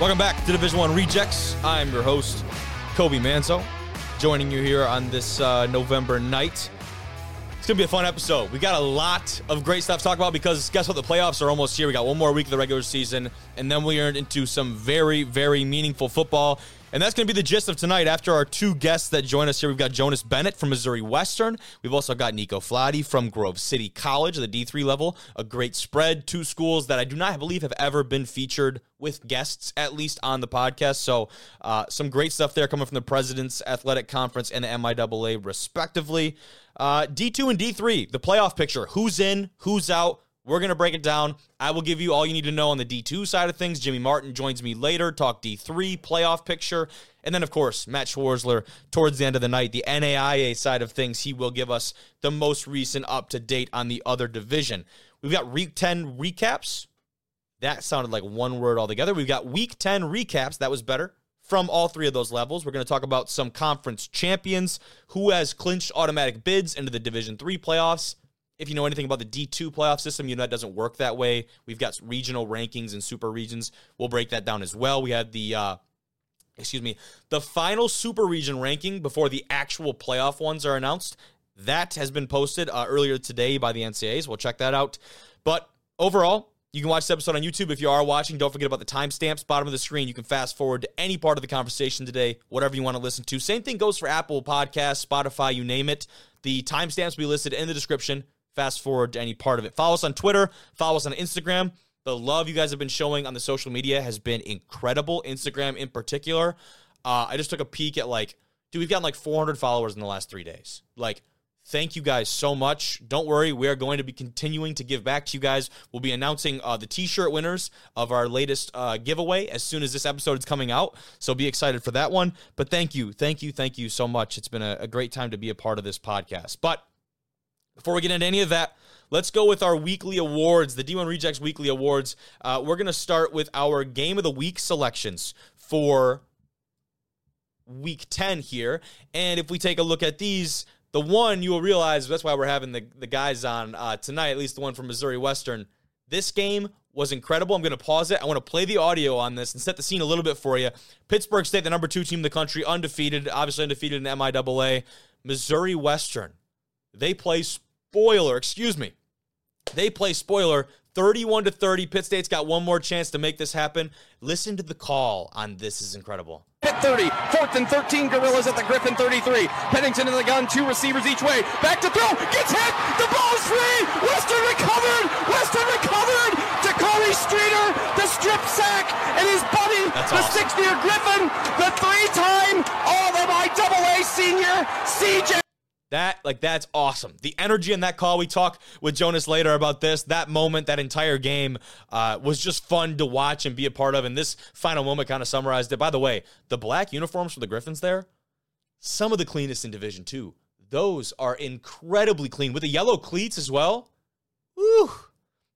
Welcome back to Division I Rejects. I'm your host, Kobe Manzo, joining you here on this November night. It's going to be a fun episode. We got a lot of great stuff to talk about because guess what? The playoffs are almost here. We got one more week of the regular season, and then we earned into some very, very meaningful football. And that's going to be the gist of tonight. After our two guests that join us here, we've got Jonas Bennett from Missouri Western. We've also got Nico Flotti from Grove City College, the D3 level. A great spread, two schools that I do not believe have ever been featured with guests, at least on the podcast. So some great stuff there coming from the President's Athletic Conference and the MIAA, respectively. D2 and D3, the playoff picture. Who's in, who's out? We're going to break it down. I will give you all you need to know on the D2 side of things. Jimmy Martin joins me later, talk D3, playoff picture. And then, of course, Matt Schwarzler, towards the end of the night, the NAIA side of things, he will give us the most recent up-to-date on the other division. We've got Week 10 recaps. That sounded like one word altogether. We've got Week 10 recaps. That was better. From all three of those levels, we're going to talk about some conference champions, who has clinched automatic bids into the Division III playoffs. If you know anything about the D2 playoff system, you know that doesn't work that way. We've got regional rankings and super regions. We'll break that down as well. We had the final super region ranking before the actual playoff ones are announced. That has been posted earlier today by the NCAAs. We'll check that out. But overall, you can watch this episode on YouTube. If you are watching, don't forget about the timestamps, bottom of the screen. You can fast forward to any part of the conversation today, whatever you want to listen to. Same thing goes for Apple Podcasts, Spotify, you name it. The timestamps will be listed in the description. Fast forward to any part of it. Follow us on Twitter. Follow us on Instagram. The love you guys have been showing on the social media has been incredible. Instagram in particular. I just took a peek at we've gotten 400 followers in the last 3 days. Thank you guys so much. Don't worry. We are going to be continuing to give back to you guys. We'll be announcing the t-shirt winners of our latest giveaway as soon as this episode is coming out. So be excited for that one. But thank you. Thank you. Thank you so much. It's been a great time to be a part of this podcast. But before we get into any of that, let's go with our weekly awards, the D1 Rejects Weekly Awards. We're going to start with our Game of the Week selections for Week 10 here. And if we take a look at these, the one you will realize, that's why we're having the guys on tonight, at least the one from Missouri Western. This game was incredible. I'm going to pause it. I want to play the audio on this and set the scene a little bit for you. Pittsburgh State, the number 2 team in the country, obviously undefeated in MIAA. Missouri Western, they play spoiler, 31-30. Pitt State's got one more chance to make this happen. Listen to the call on This Is Incredible. Pitt 30, 4th and 13, Gorillas at the Griffin 33. Pennington in the gun, 2 receivers each way. Back to throw, gets hit, the ball's free. Western recovered. Dakari Streeter, the strip sack, and his buddy, the 6th-year Griffin, the 3-time All-MIAA senior, CJ. That's awesome. The energy in that call, we talk with Jonas later about this. That moment, that entire game was just fun to watch and be a part of. And this final moment kind of summarized it. By the way, the black uniforms for the Griffins there, some of the cleanest in Division II. Those are incredibly clean. With the yellow cleats as well. Woo!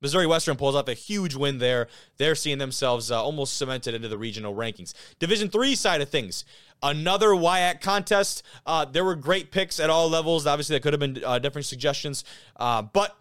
Missouri Western pulls off a huge win there. They're seeing themselves almost cemented into the regional rankings. Division III side of things, another WIAC contest. There were great picks at all levels. Obviously, there could have been different suggestions, but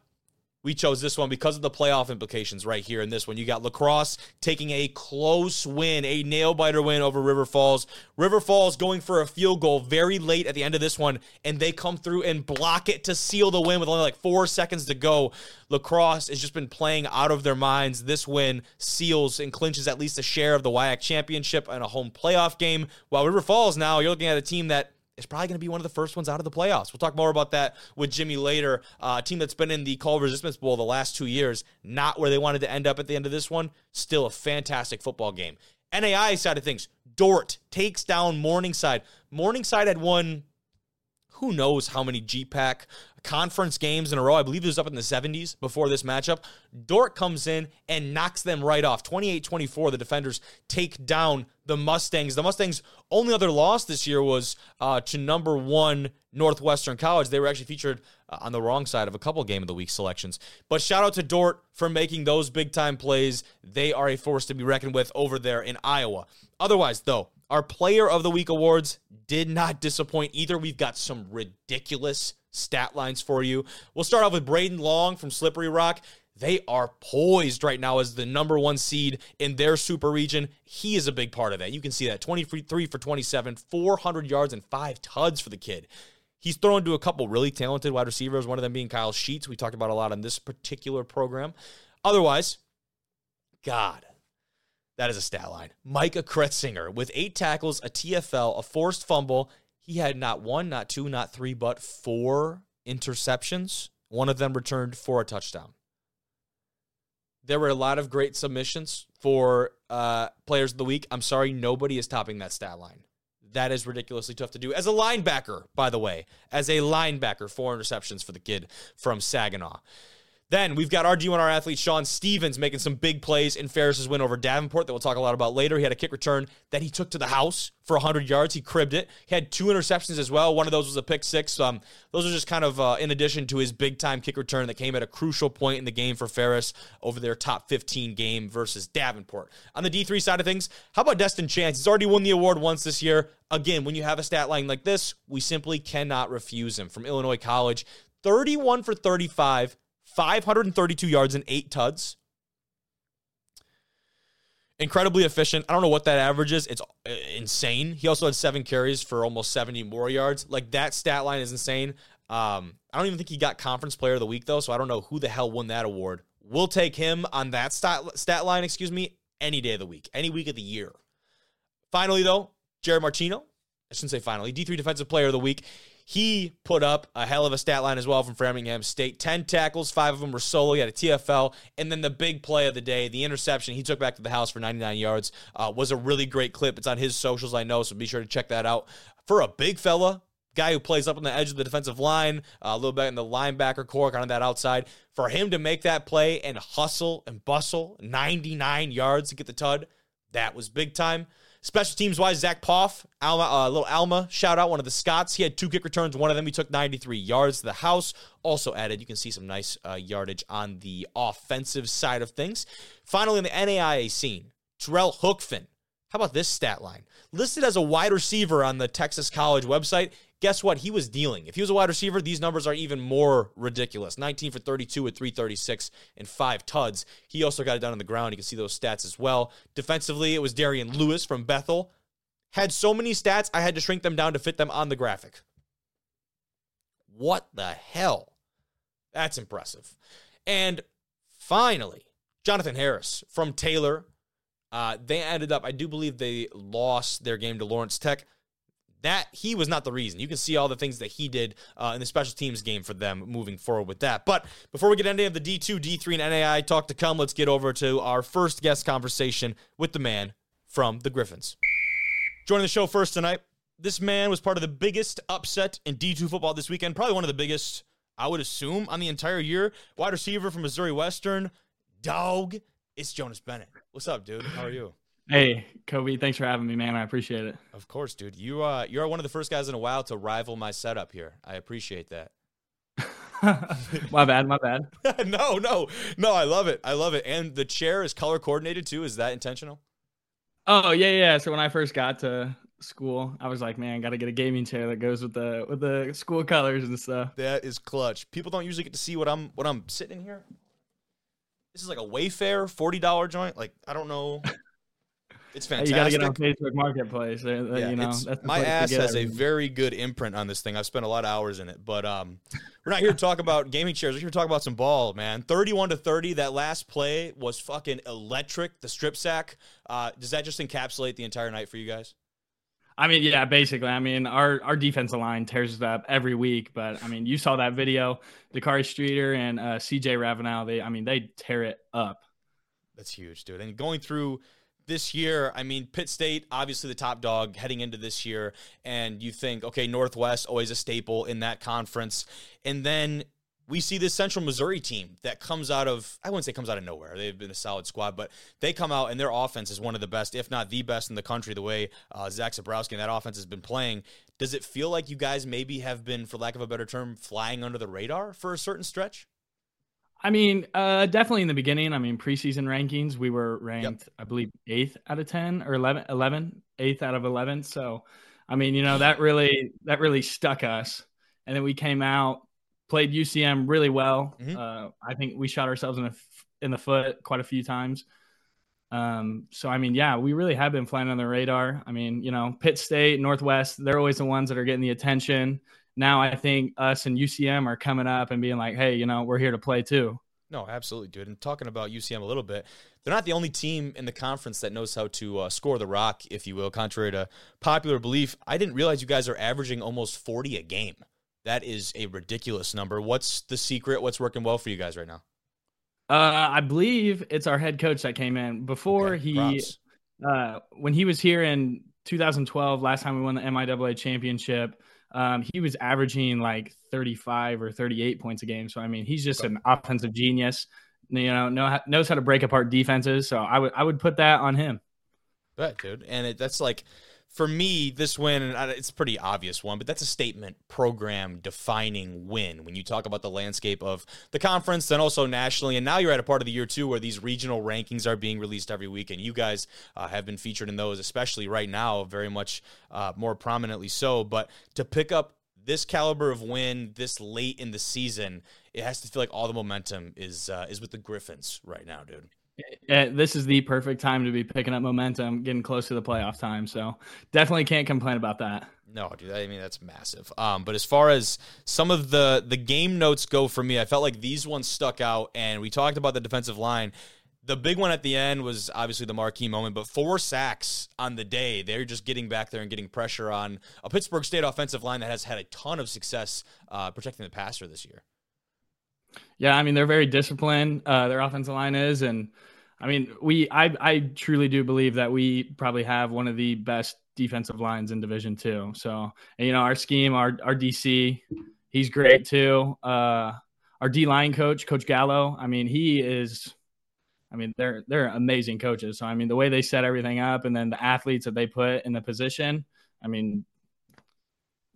we chose this one because of the playoff implications right here in this one. You got La Crosse taking a close win, a nail-biter win over River Falls. River Falls going for a field goal very late at the end of this one, and they come through and block it to seal the win with only 4 seconds to go. La Crosse has just been playing out of their minds. This win seals and clinches at least a share of the WIAC championship and a home playoff game. While River Falls now, you're looking at a team that it's probably going to be one of the first ones out of the playoffs. We'll talk more about that with Jimmy later. A team that's been in the Call Resistance Bowl the last 2 years, not where they wanted to end up at the end of this one. Still a fantastic football game. NAIA side of things, Dort takes down Morningside. Morningside had won who knows how many GPAC conference games in a row. I believe it was up in the 70s before this matchup. Dort comes in and knocks them right off. 28-24, the Defenders take down the Mustangs. The Mustangs' only other loss this year was to number 1 Northwestern College. They were actually featured on the wrong side of a couple Game of the Week selections. But shout out to Dort for making those big-time plays. They are a force to be reckoned with over there in Iowa. Otherwise, though, our Player of the Week awards did not disappoint either. We've got some ridiculous stat lines for you. We'll start off with Braden Long from Slippery Rock. They are poised right now as the #1 seed in their super region. He is a big part of that. You can see that 23 for 27, 400 yards and 5 TDs for the kid. He's thrown to a couple really talented wide receivers, one of them being Kyle Sheets. We talked about a lot on this particular program. Otherwise, God, that is a stat line. Micah Kretzinger with 8 tackles, a TFL, a forced fumble. He had not 1, not 2, not 3, but 4 interceptions. One of them returned for a touchdown. There were a lot of great submissions for players of the week. I'm sorry, nobody is topping that stat line. That is ridiculously tough to do. As a linebacker, by the way. As a linebacker, 4 interceptions for the kid from Saginaw. Then we've got our D1R athlete, Sean Stevens, making some big plays in Ferris's win over Davenport that we'll talk a lot about later. He had a kick return that he took to the house for 100 yards. He cribbed it. He had 2 interceptions as well. One of those was a pick six. Those are just kind of in addition to his big-time kick return that came at a crucial point in the game for Ferris over their top 15 game versus Davenport. On the D3 side of things, how about Destin Chance? He's already won the award once this year. Again, when you have a stat line like this, we simply cannot refuse him. From Illinois College, 31 for 35. 532 yards and 8 TDs. Incredibly efficient. I don't know what that average is. It's insane. He also had 7 carries for almost 70 more yards. Like, that stat line is insane. I don't even think he got Conference Player of the Week, though, so I don't know who the hell won that award. We'll take him on that stat line, any day of the week, any week of the year. Finally, though, Jared Martino. I shouldn't say finally. D3 Defensive Player of the Week. He put up a hell of a stat line as well from Framingham State. 10 tackles, 5 of them were solo. He had a TFL. And then the big play of the day, the interception he took back to the house for 99 yards, was a really great clip. It's on his socials, I know, so be sure to check that out. For a big fella, guy who plays up on the edge of the defensive line, a little bit in the linebacker core, kind of that outside, for him to make that play and hustle and bustle 99 yards to get the TD, that was big time. Special teams-wise, Zach Poff, little Alma, shout-out, one of the Scots. He had 2 kick returns. One of them, he took 93 yards to the house. Also added, you can see some nice yardage on the offensive side of things. Finally, in the NAIA scene, Terrell Hookfin. How about this stat line? Listed as a wide receiver on the Texas College website. Guess what? He was dealing. If he was a wide receiver, these numbers are even more ridiculous. 19 for 32 with 336 and 5 TDs. He also got it done on the ground. You can see those stats as well. Defensively, it was Darian Lewis from Bethel. Had so many stats, I had to shrink them down to fit them on the graphic. What the hell? That's impressive. And finally, Jonathan Harris from Taylor. They ended up, I do believe they lost their game to Lawrence Tech. That he was not the reason. You can see all the things that he did in the special teams game for them moving forward with that. But before we get into any of the D2, D3, and NAI talk to come, let's get over to our first guest conversation with the man from the Griffins. Joining the show first tonight, this man was part of the biggest upset in D2 football this weekend. Probably one of the biggest, I would assume, on the entire year. Wide receiver from Missouri Western, dog, it's Jonas Bennett. What's up, dude? How are you? Hey, Kobe, thanks for having me, man. I appreciate it. Of course, dude. You're one of the first guys in a while to rival my setup here. I appreciate that. My bad. No, I love it. And the chair is color coordinated too. Is that intentional? Oh, yeah. So when I first got to school, I was like, man, got to get a gaming chair that goes with the school colors and stuff. That is clutch. People don't usually get to see what I'm sitting in here. This is like a Wayfair $40 joint. Like, I don't know. It's fantastic. You got to get on Facebook Marketplace. My ass has a very good imprint on this thing. I've spent a lot of hours in it, but we're not here to talk about gaming chairs. We're here to talk about some ball, man. 31-30, that last play was fucking electric, the strip sack. Does that just encapsulate the entire night for you guys? I mean, yeah, basically. I mean, our defensive line tears it up every week, but, I mean, you saw that video. Dakari Streeter and C.J. Ravenel, they tear it up. That's huge, dude. And going through – this year, I mean, Pitt State, obviously the top dog heading into this year, and you think, okay, Northwest, always a staple in that conference. And then we see this Central Missouri team that comes out of, I wouldn't say comes out of nowhere. They've been a solid squad, but they come out, and their offense is one of the best, if not the best in the country, the way Zach Zebrowski and that offense has been playing. Does it feel like you guys maybe have been, for lack of a better term, flying under the radar for a certain stretch? I mean, definitely in the beginning. I mean, preseason rankings, we were ranked, yep. I believe, 8th out of 10 or 11, 8th out of 11. So, I mean, that really stuck us. And then we came out, played UCM really well. Mm-hmm. I think we shot ourselves in the foot quite a few times. So, I mean, yeah, we really have been flying on the radar. I mean, you know, Pitt State, Northwest, they're always the ones that are getting the attention. Now I think us and UCM are coming up and being like, hey, you know, we're here to play too. No, absolutely, dude. And talking about UCM a little bit, they're not the only team in the conference that knows how to score the rock, if you will, contrary to popular belief. I didn't realize you guys are averaging almost 40 a game. That is a ridiculous number. What's the secret? What's working well for you guys right now? I believe it's our head coach that came in before. Okay, when he was here in 2012, last time we won the MIAA championship, he was averaging like 35 or 38 points a game. So, I mean, he's just an offensive genius, you know, knows how to break apart defenses. So I would put that on him. Right, dude. And that's like, for me, this win, and it's a pretty obvious one, but that's a statement program-defining win when you talk about the landscape of the conference and also nationally. And now you're at a part of the year, too, where these regional rankings are being released every week, and you guys have been featured in those, especially right now, very much more prominently so. But to pick up this caliber of win this late in the season, it has to feel like all the momentum is with the Griffins right now, dude. This is the perfect time to be picking up momentum, getting close to the playoff time. So definitely can't complain about that. No, dude, I mean, that's massive. But as far as some of the game notes go for me, I felt like these ones stuck out, and we talked about the defensive line. The big one at the end was obviously the marquee moment, but 4 sacks on the day. They're just getting back there and getting pressure on a Pittsburgh State offensive line that has had a ton of success protecting the passer this year. Yeah, I mean, they're very disciplined. Their offensive line is. And, I mean, I truly do believe that we probably have one of the best defensive lines in Division II. So, and, you know, our scheme, our DC, he's great too. Our D-line coach, Coach Gallo, I mean, they're amazing coaches. So, I mean, the way they set everything up and then the athletes that they put in the position, I mean,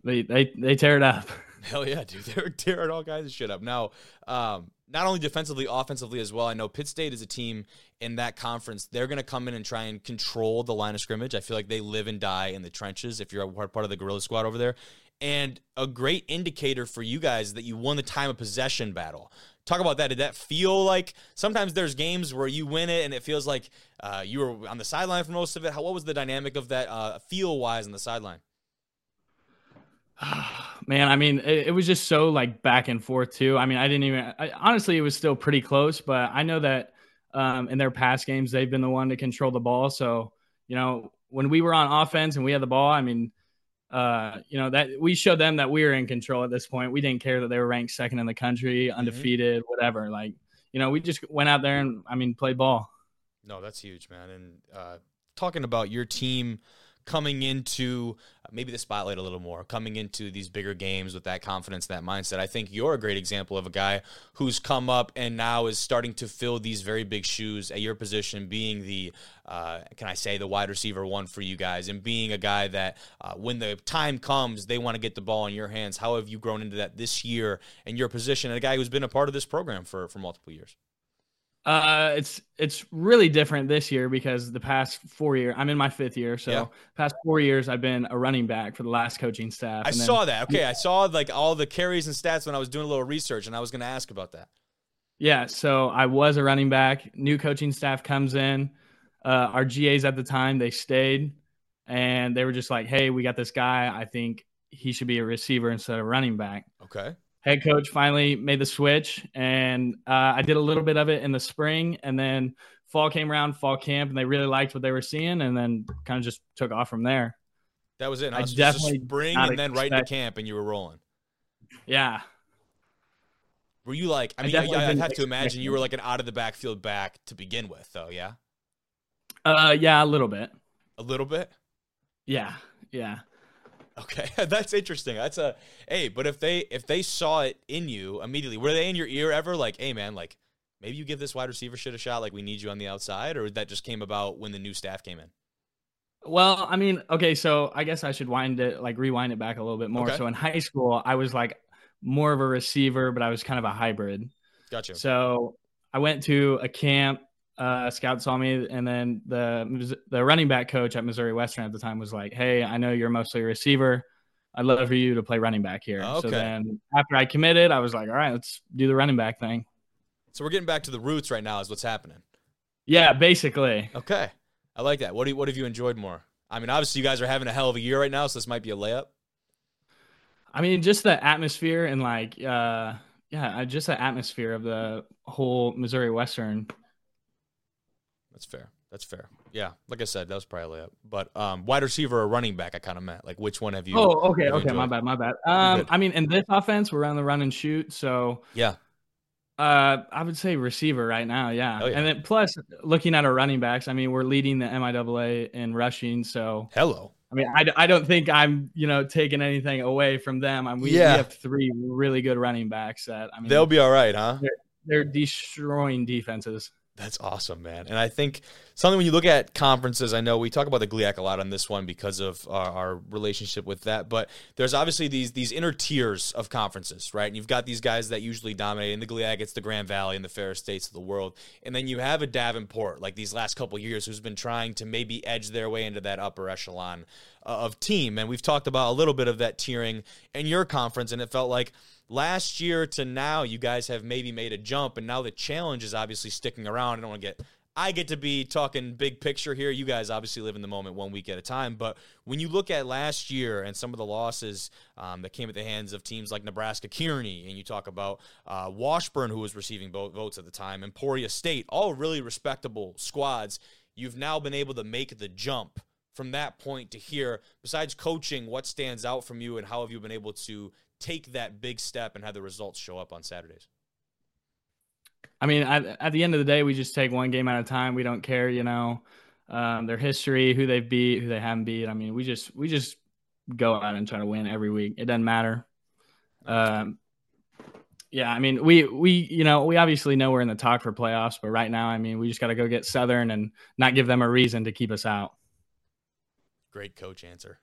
they tear it up. Hell yeah, dude. They were tearing all kinds of shit up. Now, not only defensively, offensively as well, I know Pitt State is a team in that conference. They're going to come in and try and control the line of scrimmage. I feel like they live and die in the trenches if you're a part of the Gorilla Squad over there. And a great indicator for you guys that you won the time of possession battle. Talk about that. Did that feel like sometimes there's games where you win it and it feels like you were on the sideline for most of it? What was the dynamic of that feel-wise on the sideline? Man, I mean, it was just so like back and forth too. I mean, honestly, it was still pretty close, but I know that in their past games, they've been the one to control the ball. So, you know, when we were on offense and we had the ball, I mean, you know, that we showed them that we were in control at this point. We didn't care that they were ranked second in the country, undefeated, whatever. Like, you know, we just went out there and, I mean, played ball. No, that's huge, man. And talking about your team coming into maybe the spotlight a little more, coming into these bigger games with that confidence, that mindset. I think you're a great example of a guy who's come up and now is starting to fill these very big shoes at your position, being the, can I say, the wide receiver one for you guys, and being a guy that when the time comes, they want to get the ball in your hands. How have you grown into that this year and your position, and a guy who's been a part of this program for multiple years? It's really different this year because the past 4 years, I'm in my 5th year. So past 4 years, I've been a running back for the last coaching staff. I saw that. Okay. I saw like all the carries and stats when I was doing a little research, and I was going to ask about that. Yeah. So I was a running back. New coaching staff comes in, our GAs at the time, they stayed, and they were just like, hey, we got this guy. I think he should be a receiver instead of running back. Okay. Head coach finally made the switch, and I did a little bit of it in the spring, and then fall came around, fall camp, and they really liked what they were seeing, and then kind of just took off from there. That was it. I definitely spring and then right into camp, and you were rolling. Yeah. Were you like? I mean, I'd have to imagine you were like an out of the backfield back to begin with, though. Yeah. Yeah, a little bit. A little bit. Yeah. Yeah. Okay, that's interesting. That's but if they saw it in you immediately, were they in your ear ever like, hey, man, like maybe you give this wide receiver shit a shot, like we need you on the outside, or that just came about when the new staff came in? Well, I mean, okay, so I guess I should rewind it back a little bit more. Okay. So in high school, I was like more of a receiver, but I was kind of a hybrid. Gotcha. So I went to a camp, scout saw me, and then the running back coach at Missouri Western at the time was like, hey, I know you're mostly a receiver. I'd love for you to play running back here. Okay. So then after I committed, I was like, all right, let's do the running back thing. So we're getting back to the roots right now is what's happening. Yeah, basically. Okay. I like that. What have you enjoyed more? I mean, obviously you guys are having a hell of a year right now, so this might be a layup. I mean, just the atmosphere and just the atmosphere of the whole Missouri Western. That's fair. Yeah. Like I said, that was probably a layup. But wide receiver or running back, I kind of meant. Like, which one have you? Oh, okay. Okay. My bad. I mean, in this offense, we're on the run and shoot. So, yeah. I would say receiver right now. Yeah. Oh, yeah. And then plus, looking at our running backs, I mean, we're leading the MIAA in rushing. So, hello. I mean, I don't think I'm, taking anything away from them. We have three really good running backs that, I mean, they'll be all right, huh? They're destroying defenses. That's awesome, man. And I think something when you look at conferences, I know we talk about the GLIAC a lot on this one because of our relationship with that, but there's obviously these inner tiers of conferences, right? And you've got these guys that usually dominate in the GLIAC. It's the Grand Valley and the Ferris States of the world. And then you have a Davenport, like these last couple of years, who's been trying to maybe edge their way into that upper echelon of team. And we've talked about a little bit of that tiering in your conference, and it felt like last year to now, you guys have maybe made a jump, and now the challenge is obviously sticking around. I get to be talking big picture here. You guys obviously live in the moment 1 week at a time, but when you look at last year and some of the losses that came at the hands of teams like Nebraska Kearney, and you talk about Washburn, who was receiving votes at the time, and Emporia State, all really respectable squads, you've now been able to make the jump from that point to here. Besides coaching, what stands out from you, and how have you been able to take that big step and have the results show up on Saturdays? I mean, at the end of the day, we just take one game at a time. We don't care, their history, who they've beat, who they haven't beat. I mean, we just go out and try to win every week. It doesn't matter. Yeah, I mean, we obviously know we're in the talk for playoffs, but right now, I mean, we just got to go get Southern and not give them a reason to keep us out. Great coach answer.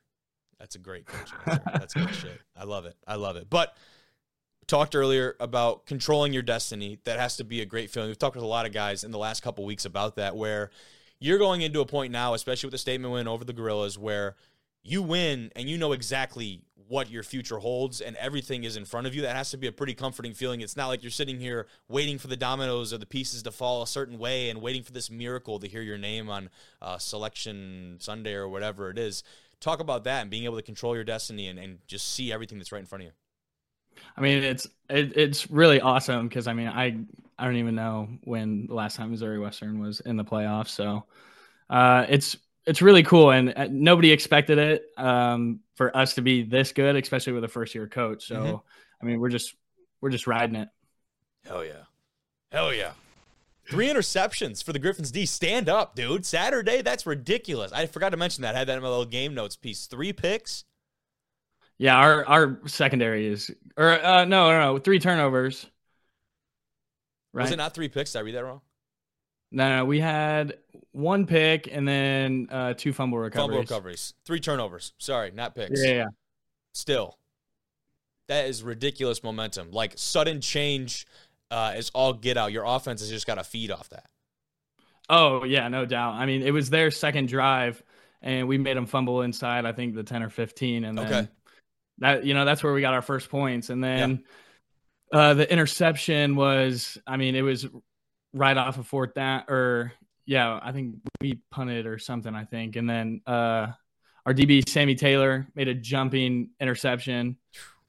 That's a great coach answer. That's good shit. I love it. But talked earlier about controlling your destiny. That has to be a great feeling. We've talked with a lot of guys in the last couple of weeks about that, where you're going into a point now, especially with the statement win over the Gorillas, where you win and you know exactly what your future holds and everything is in front of you. That has to be a pretty comforting feeling. It's not like you're sitting here waiting for the dominoes or the pieces to fall a certain way and waiting for this miracle to hear your name on Selection Sunday or whatever it is. Talk about that and being able to control your destiny and just see everything that's right in front of you. I mean, it's really awesome because, I mean, I don't even know when the last time Missouri Western was in the playoffs. So it's really cool, and nobody expected it for us to be this good, especially with a first-year coach. So, mm-hmm. I mean, we're just riding it. Hell yeah. 3 interceptions for the Griffins D. Stand up, dude. Saturday, that's ridiculous. I forgot to mention that. I had that in my little game notes piece. 3 picks. Yeah, our secondary is – or no, 3 turnovers. Right? Was it not 3 picks? Did I read that wrong? No, we had 1 pick and then 2 fumble recoveries. 3 turnovers. Sorry, not picks. Yeah. Still, that is ridiculous momentum. Like, sudden change – is all get out. Your offense has just got to feed off that. Oh, yeah, no doubt. I mean, it was their second drive, and we made them fumble inside, I think, the 10 or 15. And then that, that's where we got our first points. And then the interception was, I mean, it was right off of fourth down, I think we punted or something, I think. And then our DB, Sammy Taylor, made a jumping interception.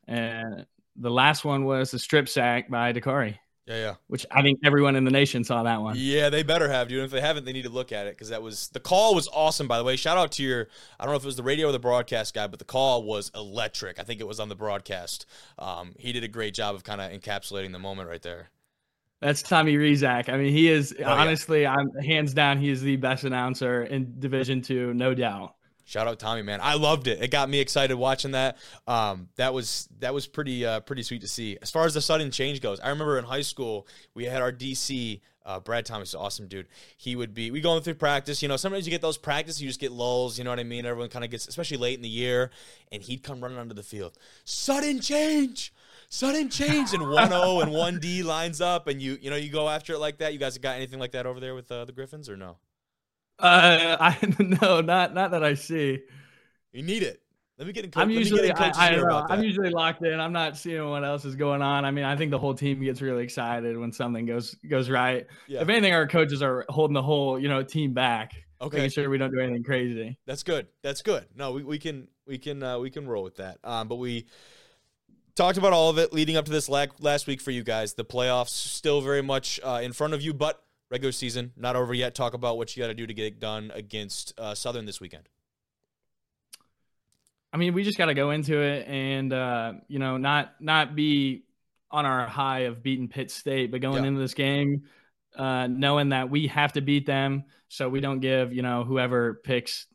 And the last one was a strip sack by Dakari. Yeah. Which I think everyone in the nation saw that one. Yeah, they better have, dude. If they haven't, they need to look at it, because that was – the call was awesome, by the way. Shout out to your – I don't know if it was the radio or the broadcast guy, but the call was electric. I think it was on the broadcast. He did a great job of kind of encapsulating the moment right there. That's Tommy Rizak. I mean, he is honestly, I'm hands down, he is the best announcer in Division II, no doubt. Shout out Tommy, man. I loved it. It got me excited watching that. That was pretty sweet to see. As far as the sudden change goes, I remember in high school, we had our DC, Brad Thomas, an awesome dude. He would be – we going through practice. Sometimes you get those practices, you just get lulls, you know what I mean? Everyone kind of gets – especially late in the year. And he'd come running onto the field. Sudden change. And 1-0 and 1D lines up, and you go after it like that. You guys have got anything like that over there with the Griffins or no? No, not that I see. You need it. Let me get in coach. I'm usually locked in. I'm not seeing what else is going on. I mean, I think the whole team gets really excited when something goes right. Yeah. If anything, our coaches are holding the whole, team back. Okay. Making sure we don't do anything crazy. That's good. That's good. No, we can roll with that. But we talked about all of it leading up to this last week for you guys. The playoffs still very much in front of you, but regular season not over yet. Talk about what you got to do to get it done against Southern this weekend. I mean, we just got to go into it and, not be on our high of beating Pitt State, but going into this game, knowing that we have to beat them so we don't give, whoever picks,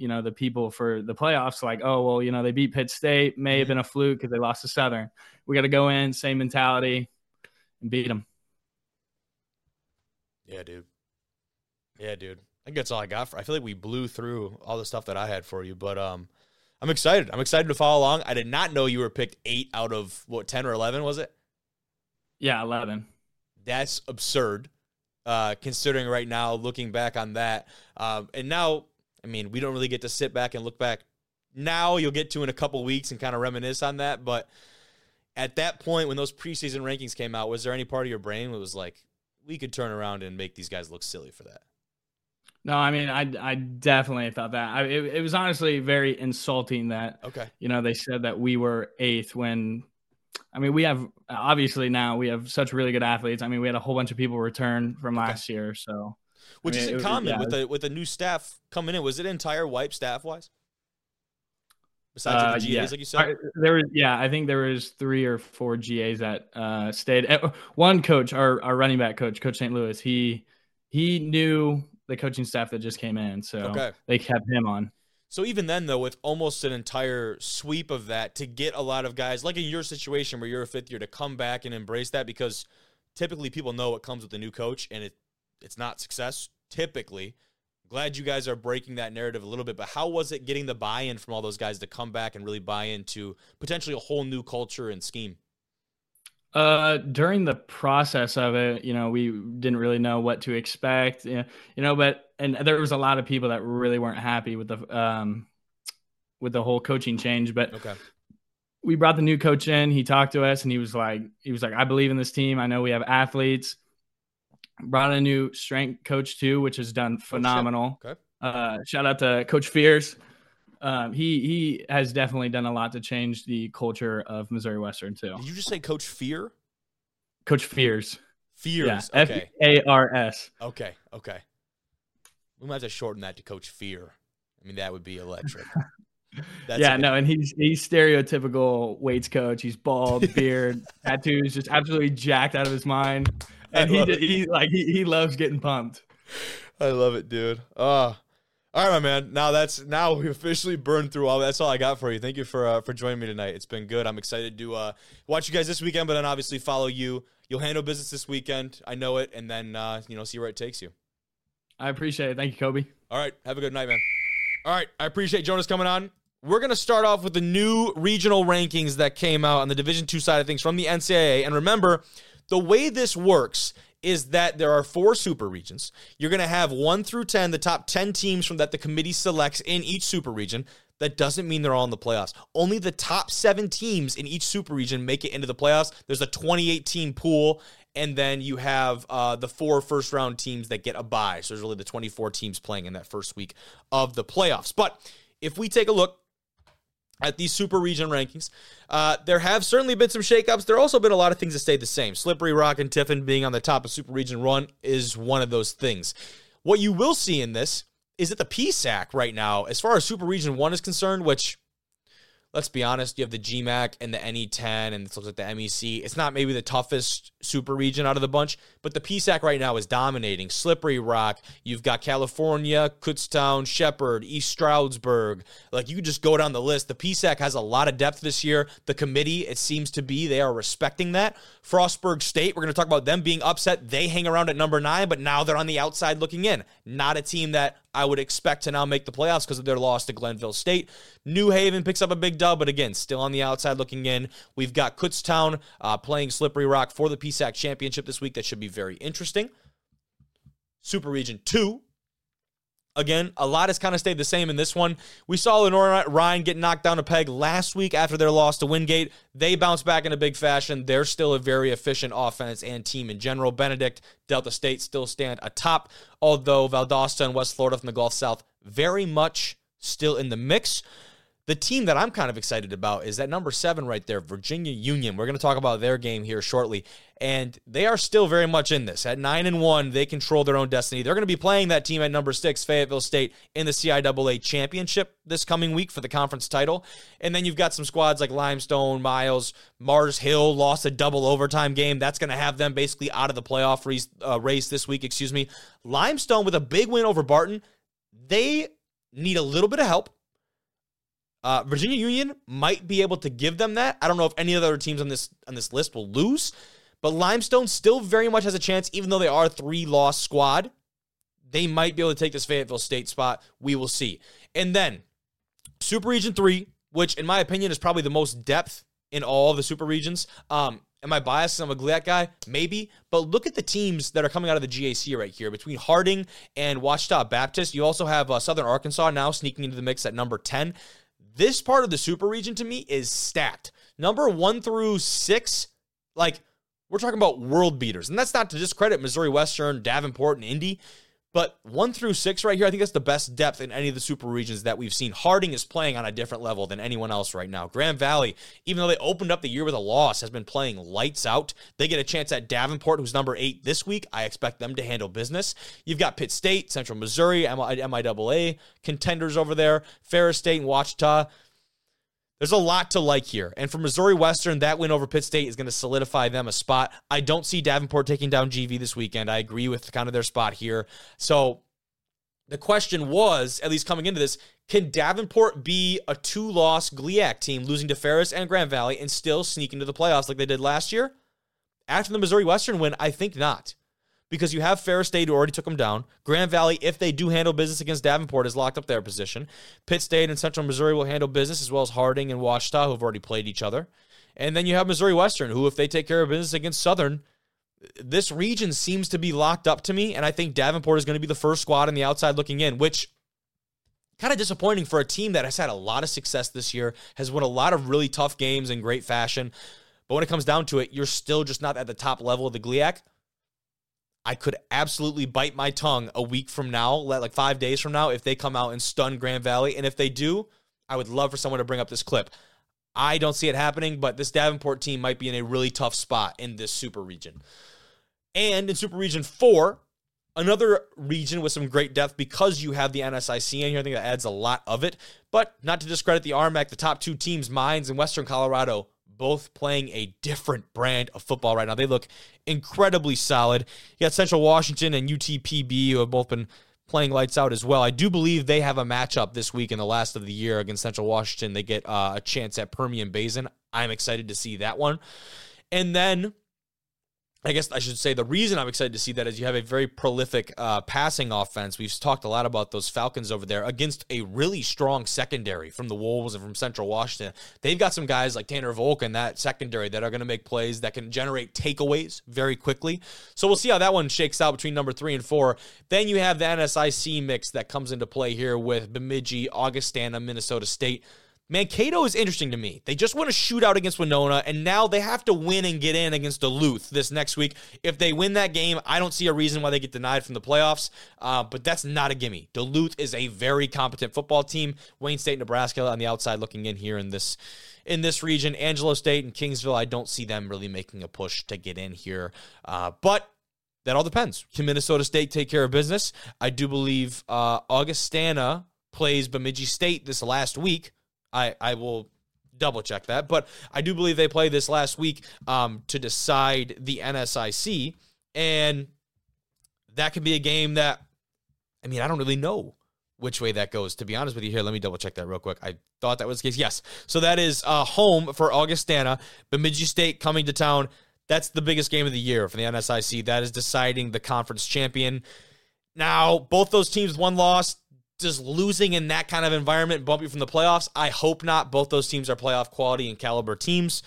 the people for the playoffs like, oh, well, they beat Pitt State, may have been a fluke because they lost to Southern. We got to go in, same mentality, and beat them. Yeah, dude. I think that's all I got. I feel like we blew through all the stuff that I had for you, but I'm excited. I'm excited to follow along. I did not know you were picked 8 out of, 10 or 11, was it? Yeah, 11. That's absurd, considering right now, looking back on that. And now, I mean, we don't really get to sit back and look back. Now you'll get to in a couple weeks and kind of reminisce on that. But at that point, when those preseason rankings came out, was there any part of your brain that was like, we could turn around and make these guys look silly for that? No, I mean, I definitely thought that. It was honestly very insulting that, they said that we were 8th when, I mean, we have such really good athletes. I mean, we had a whole bunch of people return from last year. So, isn't common with the new staff coming in. Was it entire wipe staff-wise? Besides the GAs, like you said? I think there was 3 or 4 GAs that stayed. One coach, our running back coach, Coach St. Louis, he knew – the coaching staff that just came in. So they kept him on. So even then though, with almost an entire sweep of that to get a lot of guys like in your situation where you're a 5th year to come back and embrace that, because typically people know what comes with a new coach and it's not success. Typically, glad you guys are breaking that narrative a little bit, but how was it getting the buy-in from all those guys to come back and really buy into potentially a whole new culture and scheme? During the process of it, we didn't really know what to expect, and there was a lot of people that really weren't happy with the whole coaching change, but we brought the new coach in. He talked to us and he was like, I believe in this team. I know we have athletes. Brought a new strength coach too, which has done phenomenal. Shout out to Coach Fierce. He has definitely done a lot to change the culture of Missouri Western too. Did you just say Coach Fear? Coach Fears. Fears. Yeah. Okay. F-A-R-S. Okay. We might have to shorten that to Coach Fear. I mean, that would be electric. And he's stereotypical weights coach. He's bald, beard, tattoos, just absolutely jacked out of his mind. And he loves getting pumped. I love it, dude. All right, my man. Now we officially burned through all. That's all I got for you. Thank you for joining me tonight. It's been good. I'm excited to watch you guys this weekend, but then obviously follow you. You'll handle business this weekend. I know it, and then see where it takes you. I appreciate it. Thank you, Kobe. All right, have a good night, man. All right, I appreciate Jonas coming on. We're gonna start off with the new regional rankings that came out on the Division II side of things from the NCAA, and remember, the way this works is that there are 4 super regions. You're going to have 1 through 10, the top 10 teams from that the committee selects in each super region. That doesn't mean they're all in the playoffs. Only the top 7 teams in each super region make it into the playoffs. There's a 28-team pool, and then you have the 4 first-round teams that get a bye. So there's really the 24 teams playing in that first week of the playoffs. But if we take a look at these super region rankings, there have certainly been some shakeups. There have also been a lot of things that stayed the same. Slippery Rock and Tiffin being on the top of super region run is one of those things. What you will see in this is that the PSAC right now, as far as super region 1 is concerned, which, let's be honest, you have the GMAC and the NE10 and it looks like the MEC. It's not maybe the toughest super region out of the bunch, but the PSAC right now is dominating. Slippery Rock, you've got California, Kutztown, Shepherd, East Stroudsburg. Like, you just go down the list. The PSAC has a lot of depth this year. The committee, it seems to be, they are respecting that. Frostburg State, we're going to talk about them being upset. They hang around at number 9, but now they're on the outside looking in. Not a team that I would expect to now make the playoffs because of their loss to Glenville State. New Haven picks up a big dub, but again, still on the outside looking in. We've got Kutztown playing Slippery Rock for the PSAC championship this week. That should be very interesting. Super Region 2, Again, a lot has kind of stayed the same in this one. We saw Lenore Ryan get knocked down a peg last week after their loss to Wingate. They bounced back in a big fashion. They're still a very efficient offense and team in general. Benedict, Delta State still stand atop, although Valdosta and West Florida from the Gulf South very much still in the mix. The team that I'm kind of excited about is that number 7 right there, Virginia Union. We're going to talk about their game here shortly. And they are still very much in this. At 9-1, they control their own destiny. They're going to be playing that team at number 6, Fayetteville State, in the CIAA Championship this coming week for the conference title. And then you've got some squads like Limestone, Miles, Mars Hill lost a double overtime game. That's going to have them basically out of the playoff race this week. Limestone with a big win over Barton. They need a little bit of help. Virginia Union might be able to give them that. I don't know if any other teams on this list will lose, but Limestone still very much has a chance, even though they are a 3-loss squad. They might be able to take this Fayetteville State spot. We will see. And then Super Region 3, which in my opinion is probably the most depth in all of the Super Regions. Am I biased? I'm a Gillette guy? Maybe. But look at the teams that are coming out of the GAC right here. Between Harding and Ouachita Baptist, you also have Southern Arkansas now sneaking into the mix at number 10. This part of the Super Region to me is stacked. Number 1 through 6, like, we're talking about world beaters. And that's not to discredit Missouri Western, Davenport, and Indy. But 1 through 6 right here, I think that's the best depth in any of the Super Regions that we've seen. Harding is playing on a different level than anyone else right now. Grand Valley, even though they opened up the year with a loss, has been playing lights out. They get a chance at Davenport, who's number 8 this week. I expect them to handle business. You've got Pitt State, Central Missouri, MIAA, contenders over there, Ferris State, and Ouachita. There's a lot to like here. And for Missouri Western, that win over Pitt State is going to solidify them a spot. I don't see Davenport taking down GV this weekend. I agree with kind of their spot here. So the question was, at least coming into this, can Davenport be a 2-loss GLIAC team losing to Ferris and Grand Valley and still sneak into the playoffs like they did last year? After the Missouri Western win, I think not. Because you have Ferris State, who already took them down. Grand Valley, if they do handle business against Davenport, has locked up their position. Pitt State and Central Missouri will handle business, as well as Harding and Ouachita, who have already played each other. And then you have Missouri Western, who, if they take care of business against Southern, this region seems to be locked up to me, and I think Davenport is going to be the first squad on the outside looking in, which kind of disappointing for a team that has had a lot of success this year, has won a lot of really tough games in great fashion. But when it comes down to it, you're still just not at the top level of the GLIAC. I could absolutely bite my tongue a week from now, like 5 days from now, if they come out and stun Grand Valley. And if they do, I would love for someone to bring up this clip. I don't see it happening, but this Davenport team might be in a really tough spot in this Super Region. And in Super Region 4, another region with some great depth because you have the NSIC in here. I think that adds a lot of it. But not to discredit the RMAC, the top two teams, Mines and Western Colorado, both playing a different brand of football right now. They look incredibly solid. You got Central Washington and UTPB, who have both been playing lights out as well. I do believe they have a matchup this week in the last of the year against Central Washington. They get a chance at Permian Basin. I'm excited to see that one. And then I guess I should say the reason I'm excited to see that is you have a very prolific passing offense. We've talked a lot about those Falcons over there against a really strong secondary from the Wolves and from Central Washington. They've got some guys like Tanner Volk in that secondary that are going to make plays that can generate takeaways very quickly. So we'll see how that one shakes out between number 3 and 4. Then you have the NSIC mix that comes into play here with Bemidji, Augustana, Minnesota State. Mankato is interesting to me. They just won a shootout against Winona, and now they have to win and get in against Duluth this next week. If they win that game, I don't see a reason why they get denied from the playoffs, but that's not a gimme. Duluth is a very competent football team. Wayne State, Nebraska on the outside looking in here in this region. Angelo State and Kingsville, I don't see them really making a push to get in here, but that all depends. Can Minnesota State take care of business? I do believe Augustana plays Bemidji State this last week. I will double-check that, but I do believe they played this last week to decide the NSIC, and that could be a game that, I mean, I don't really know which way that goes, to be honest with you here. Let me double-check that real quick. I thought that was the case. Yes, so that is home for Augustana. Bemidji State coming to town. That's the biggest game of the year for the NSIC. That is deciding the conference champion. Now, both those teams with one loss. Does losing in that kind of environment bump you from the playoffs? I hope not. Both those teams are playoff quality and caliber teams.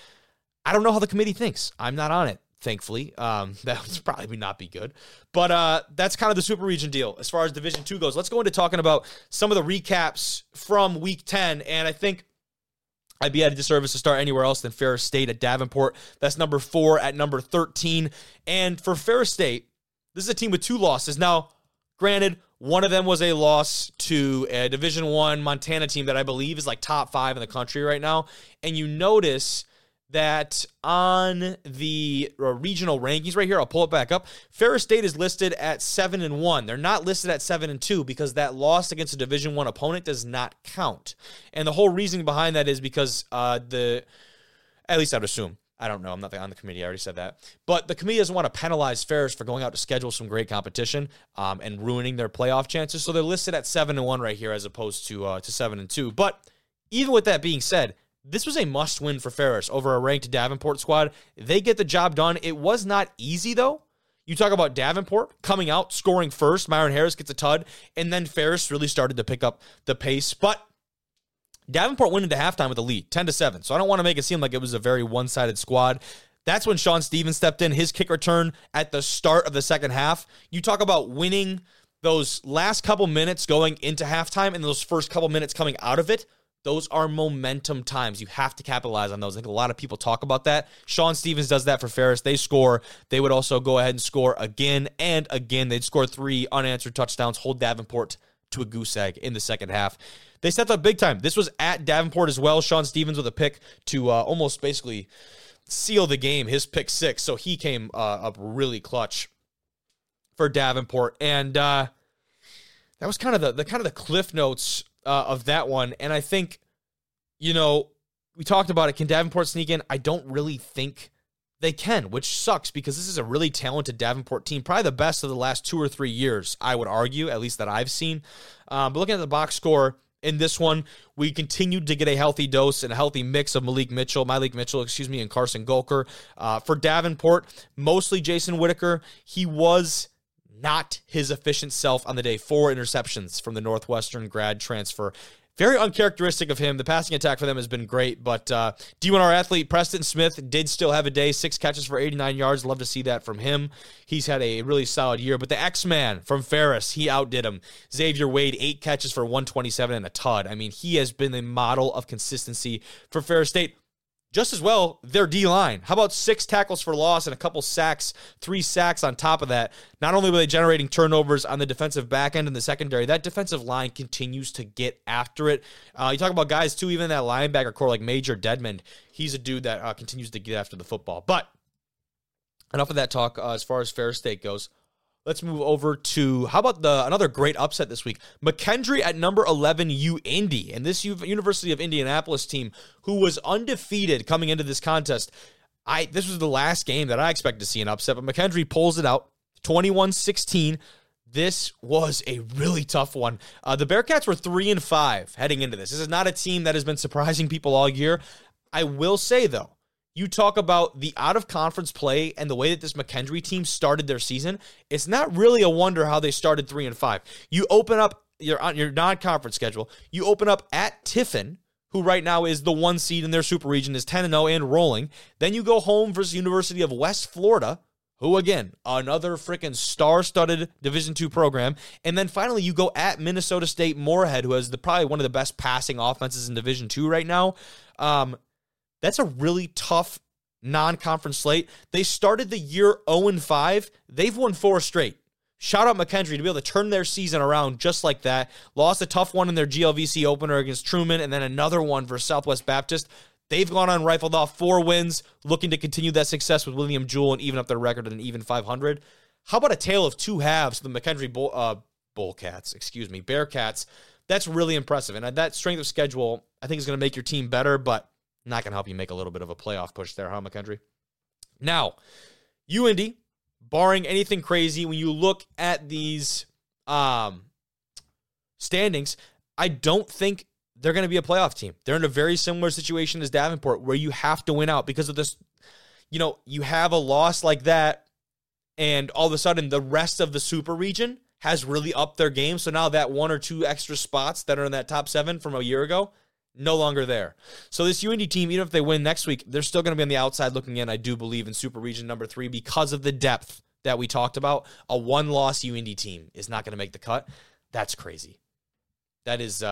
I don't know how the committee thinks. I'm not on it. thankfully. That would probably not be good. But that's kind of the Super Region deal as far as Division II goes. Let's go into talking about some of the recaps from Week 10. And I think I'd be at a disservice to start anywhere else than Ferris State at Davenport. That's number 4 at number 13. And for Ferris State, this is a team with 2 losses. Now, granted, one of them was a loss to a Division I Montana team that I believe is like top 5 in the country right now. And you notice that on the regional rankings right here, I'll pull it back up. Ferris State is listed at 7-1. They're not listed at 7-2 because that loss against a Division I opponent does not count. And the whole reason behind that is because at least I'd assume. I don't know. I'm not on the committee. I already said that. But the committee doesn't want to penalize Ferris for going out to schedule some great competition and ruining their playoff chances. So they're listed at 7-1 right here as opposed to 7-2. But even with that being said, this was a must-win for Ferris over a ranked Davenport squad. They get the job done. It was not easy, though. You talk about Davenport coming out, scoring first. Myron Harris gets a tud. And then Ferris really started to pick up the pace. But Davenport went into halftime with a lead, 10-7. So I don't want to make it seem like it was a very one-sided squad. That's when Sean Stevens stepped in. His kick return at the start of the second half. You talk about winning those last couple minutes going into halftime and those first couple minutes coming out of it. Those are momentum times. You have to capitalize on those. I think a lot of people talk about that. Sean Stevens does that for Ferris. They score. They would also go ahead and score again and again. They'd score 3 unanswered touchdowns, hold Davenport to a goose egg in the second half. They stepped up big time. This was at Davenport as well. Sean Stevens with a pick to almost basically seal the game, his pick 6. So he came up really clutch for Davenport. And that was kind of the cliff notes of that one. And I think, you know, we talked about it. Can Davenport sneak in? I don't really think they can, which sucks because this is a really talented Davenport team, probably the best of the last 2 or 3 years, I would argue, at least that I've seen. But looking at the box score in this one, we continued to get a healthy dose and a healthy mix of Malik Mitchell, and Carson Golker. For Davenport, mostly Jason Whitaker. He was not his efficient self on the day. 4 interceptions from the Northwestern grad transfer. Very uncharacteristic of him. The passing attack for them has been great, but D1R athlete Preston Smith did still have a day. 6 catches for 89 yards. Love to see that from him. He's had a really solid year, but the X-Man from Ferris, he outdid him. Xavier Wade, 8 catches for 127 and a tud. I mean, he has been the model of consistency for Ferris State. Just as well, their D-line. How about 6 tackles for loss and a couple sacks, 3 sacks on top of that? Not only were they generating turnovers on the defensive back end and the secondary, that defensive line continues to get after it. You talk about guys, too, even that linebacker core like Major Dedmond. He's a dude that continues to get after the football. But enough of that talk as far as Ferris State goes. Let's move over to, how about another great upset this week? McKendree at number 11, UIndy. And this University of Indianapolis team, who was undefeated coming into this contest. This was the last game that I expected to see an upset, but McKendree pulls it out, 21-16. This was a really tough one. The Bearcats were 3-5 heading into this. This is not a team that has been surprising people all year. I will say, though, you talk about the out-of-conference play and the way that this McKendree team started their season. It's not really a wonder how they started 3-5. You open up your non-conference schedule. You open up at Tiffin, who right now is the 1 seed in their super region, is 10-0 and rolling. Then you go home versus University of West Florida, who, again, another freaking star-studded Division II program. And then finally, you go at Minnesota State Moorhead, who has probably one of the best passing offenses in Division II right now. That's a really tough non-conference slate. They started the year 0-5. They've won 4 straight. Shout out McKendree to be able to turn their season around just like that. Lost a tough one in their GLVC opener against Truman and then another one for Southwest Baptist. They've gone on, rifled off 4 wins, looking to continue that success with William Jewell and even up their record at an even 500. How about a tale of 2 halves for the McKendree Bearcats. That's really impressive. And that strength of schedule, I think, is going to make your team better, but not going to help you make a little bit of a playoff push there, huh, McKendree? Now, UIndy, barring anything crazy, when you look at these standings, I don't think they're going to be a playoff team. They're in a very similar situation as Davenport, where you have to win out because of this. You know, you have a loss like that, and all of a sudden the rest of the super region has really upped their game. So now that 1 or 2 extra spots that are in that top 7 from a year ago, no longer there. So this UND team, even if they win next week, they're still going to be on the outside looking in, I do believe, in Super Region number 3 because of the depth that we talked about. A one-loss UND team is not going to make the cut. That's crazy. That is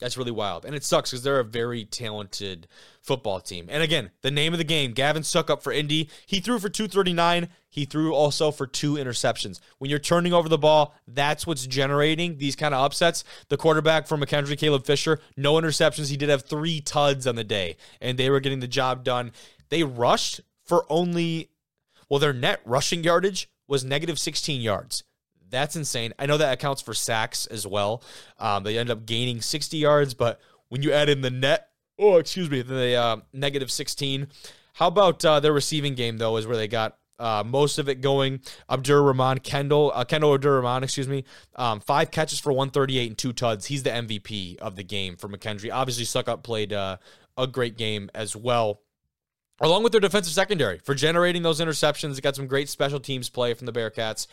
that's really wild. And it sucks because they're a very talented football team. And again, the name of the game, Gavin stuck up for Indy. He threw for 239. He threw also for 2 interceptions. When you're turning over the ball, that's what's generating these kind of upsets. The quarterback for McKendree, Caleb Fisher, no interceptions. He did have 3 TDs on the day, and they were getting the job done. They rushed for only, well, their net rushing yardage was negative 16 yards. That's insane. I know that accounts for sacks as well. They end up gaining 60 yards, but when you add in the net, negative 16. How about their receiving game, though, is where they got most of it going. Kendall Abdur-Rahman, 5 catches for 138 and 2 TDs. He's the MVP of the game for McKendree. Obviously, Suckup played a great game as well, along with their defensive secondary for generating those interceptions. They got some great special teams play from the Bearcats.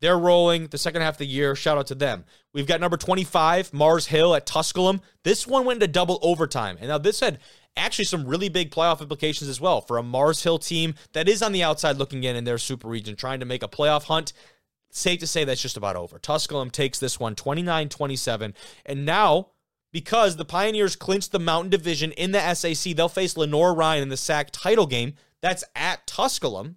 They're rolling the second half of the year. Shout out to them. We've got number 25, Mars Hill at Tusculum. This one went into double overtime. And now this had actually some really big playoff implications as well for a Mars Hill team that is on the outside looking in their super region, trying to make a playoff hunt. Safe to say that's just about over. Tusculum takes this one 29-27. And now, because the Pioneers clinched the Mountain Division in the SAC, they'll face Lenore Ryan in the SAC title game. That's at Tusculum.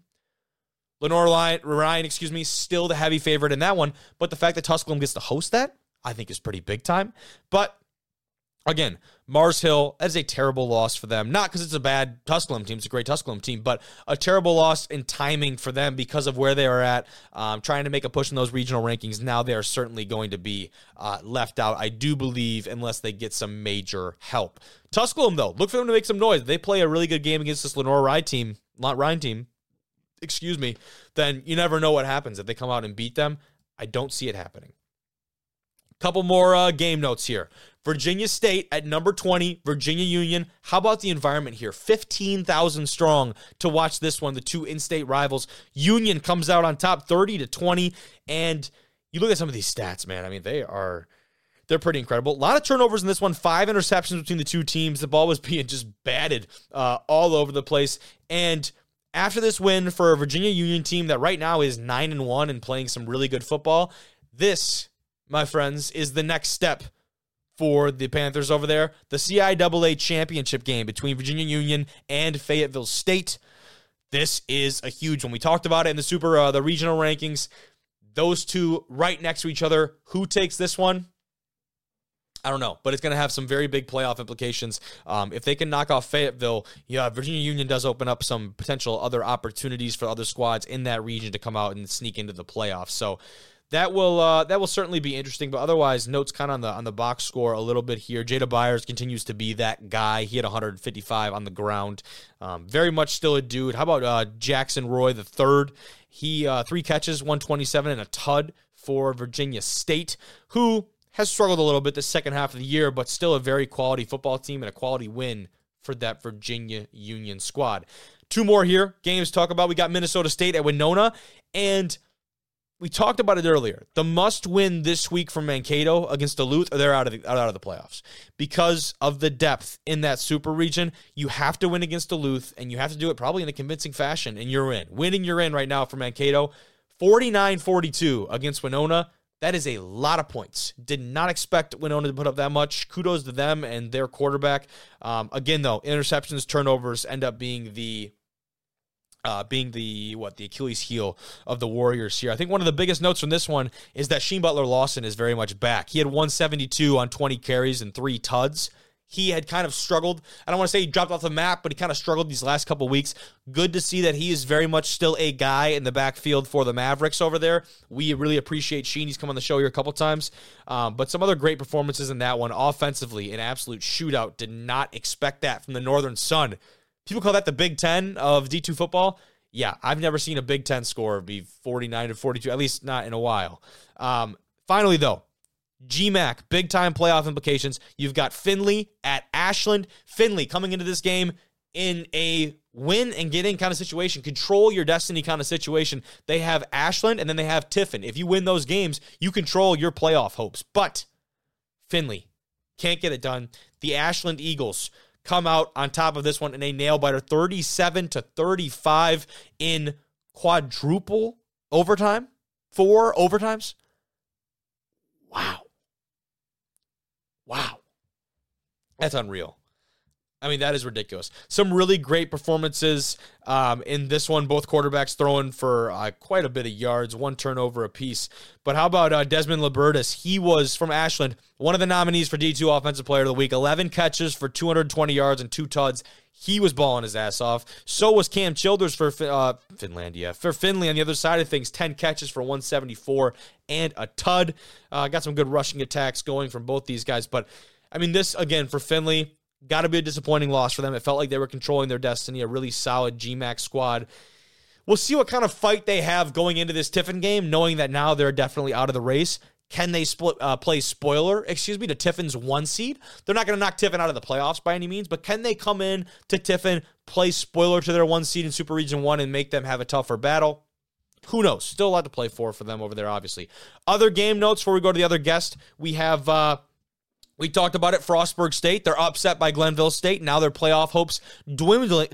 Lenore Ryan, still the heavy favorite in that one. But the fact that Tusculum gets to host that, I think is pretty big time. But again, Mars Hill, that is a terrible loss for them. Not because it's a bad Tusculum team, it's a great Tusculum team, but a terrible loss in timing for them because of where they are at, trying to make a push in those regional rankings. Now they are certainly going to be left out, I do believe, unless they get some major help. Tusculum, though, look for them to make some noise. They play a really good game against this Lenore Ryan team, then you never know what happens. If they come out and beat them, I don't see it happening. Couple more game notes here. Virginia State at number 20, Virginia Union. How about the environment here? 15,000 strong to watch this one, the two in-state rivals. Union comes out on top 30-20, and you look at some of these stats, man. I mean, they're pretty incredible. A lot of turnovers in this one, 5 interceptions between the two teams. The ball was being just batted all over the place, and after this win for a Virginia Union team that right now is 9-1 and playing some really good football, this, my friends, is the next step for the Panthers over there. The CIAA championship game between Virginia Union and Fayetteville State. This is a huge one. We talked about it in the the regional rankings. Those two right next to each other. Who takes this one? I don't know, but it's going to have some very big playoff implications. If they can knock off Fayetteville, Virginia Union does open up some potential other opportunities for other squads in that region to come out and sneak into the playoffs. So that will certainly be interesting. But otherwise, notes kind of on the box score a little bit here. Jada Byers continues to be that guy. He had 155 on the ground. Very much still a dude. How about Jackson Roy the third? He 3 catches, 127, and a TD for Virginia State, who has struggled a little bit the second half of the year, but still a very quality football team and a quality win for that Virginia Union squad. 2 more here, games to talk about. We got Minnesota State at Winona, and we talked about it earlier. The must-win this week for Mankato against Duluth, they're out of the playoffs. Because of the depth in that super region, you have to win against Duluth, and you have to do it probably in a convincing fashion, and you're in. Winning, you're in right now for Mankato. 49-42 against Winona. That is a lot of points. Did not expect Winona to put up that much. Kudos to them and their quarterback. Again, though, interceptions, turnovers end up being the Achilles heel of the Warriors here. I think one of the biggest notes from this one is that Sheen Butler Lawson is very much back. He had 172 on 20 carries and 3 TDs. He had kind of struggled. I don't want to say he dropped off the map, but he kind of struggled these last couple weeks. Good to see that he is very much still a guy in the backfield for the Mavericks over there. We really appreciate Sheen. He's come on the show here a couple times. But some other great performances in that one. Offensively, an absolute shootout. Did not expect that from the Northern Sun. People call that the Big Ten of D2 football. Yeah, I've never seen a Big Ten score be 49-42, at least not in a while. Finally, though, GMAC, big-time playoff implications. You've got Findlay at Ashland. Findlay coming into this game in a win-and-get-in kind of situation, control-your-destiny kind of situation. They have Ashland, and then they have Tiffin. If you win those games, you control your playoff hopes. But Findlay, Can't get it done. The Ashland Eagles come out on top of this one in a nail-biter, 37-35 in quadruple overtime, 4 overtimes. Wow. Wow. That's unreal. I mean, that is ridiculous. Some really great performances in this one. Both quarterbacks throwing for quite a bit of yards, 1 turnover apiece. But how about Desmond Libertis? He was, from Ashland, one of the nominees for D2 Offensive Player of the Week. 11 catches for 220 yards and 2 TDs. He was balling his ass off. So was Cam Childers for Finlandia. For Finley on the other side of things, 10 catches for 174 and a TD. Got some good rushing attacks going from both these guys. But, I mean, this, again, for Finley, got to be a disappointing loss for them. It felt like they were controlling their destiny, a really solid GMAC squad. We'll see what kind of fight they have going into this Tiffin game, knowing that now they're definitely out of the race. Can they play spoiler, to Tiffin's 1 seed? They're not going to knock Tiffin out of the playoffs by any means, but can they come in to Tiffin, play spoiler to their 1 seed in Super Region 1 and make them have a tougher battle? Who knows? Still a lot to play for them over there, obviously. Other game notes before we go to the other guest, we have... We talked about it, Frostburg State. They're upset by Glenville State. Now their playoff hopes dwindling.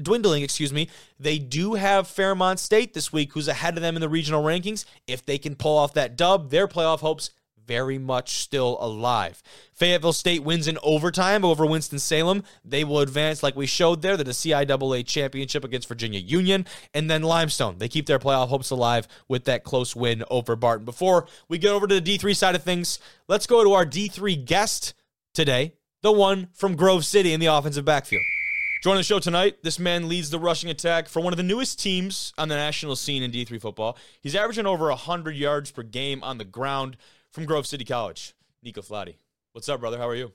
They do have Fairmont State this week, who's ahead of them in the regional rankings. If they can pull off that dub, their playoff hopes very much still alive. Fayetteville State wins in overtime over Winston-Salem. They will advance, like we showed there, to the CIAA championship against Virginia Union. And then Limestone, they keep their playoff hopes alive with that close win over Barton. Before we get over to the D3 side of things, let's go to our D3 guest today, the one from Grove City in the offensive backfield. Joining the show tonight, this man leads the rushing attack for one of the newest teams on the national scene in D3 football. He's averaging over 100 yards per game on the ground from Grove City College. Nico Flati. What's up, brother? How are you?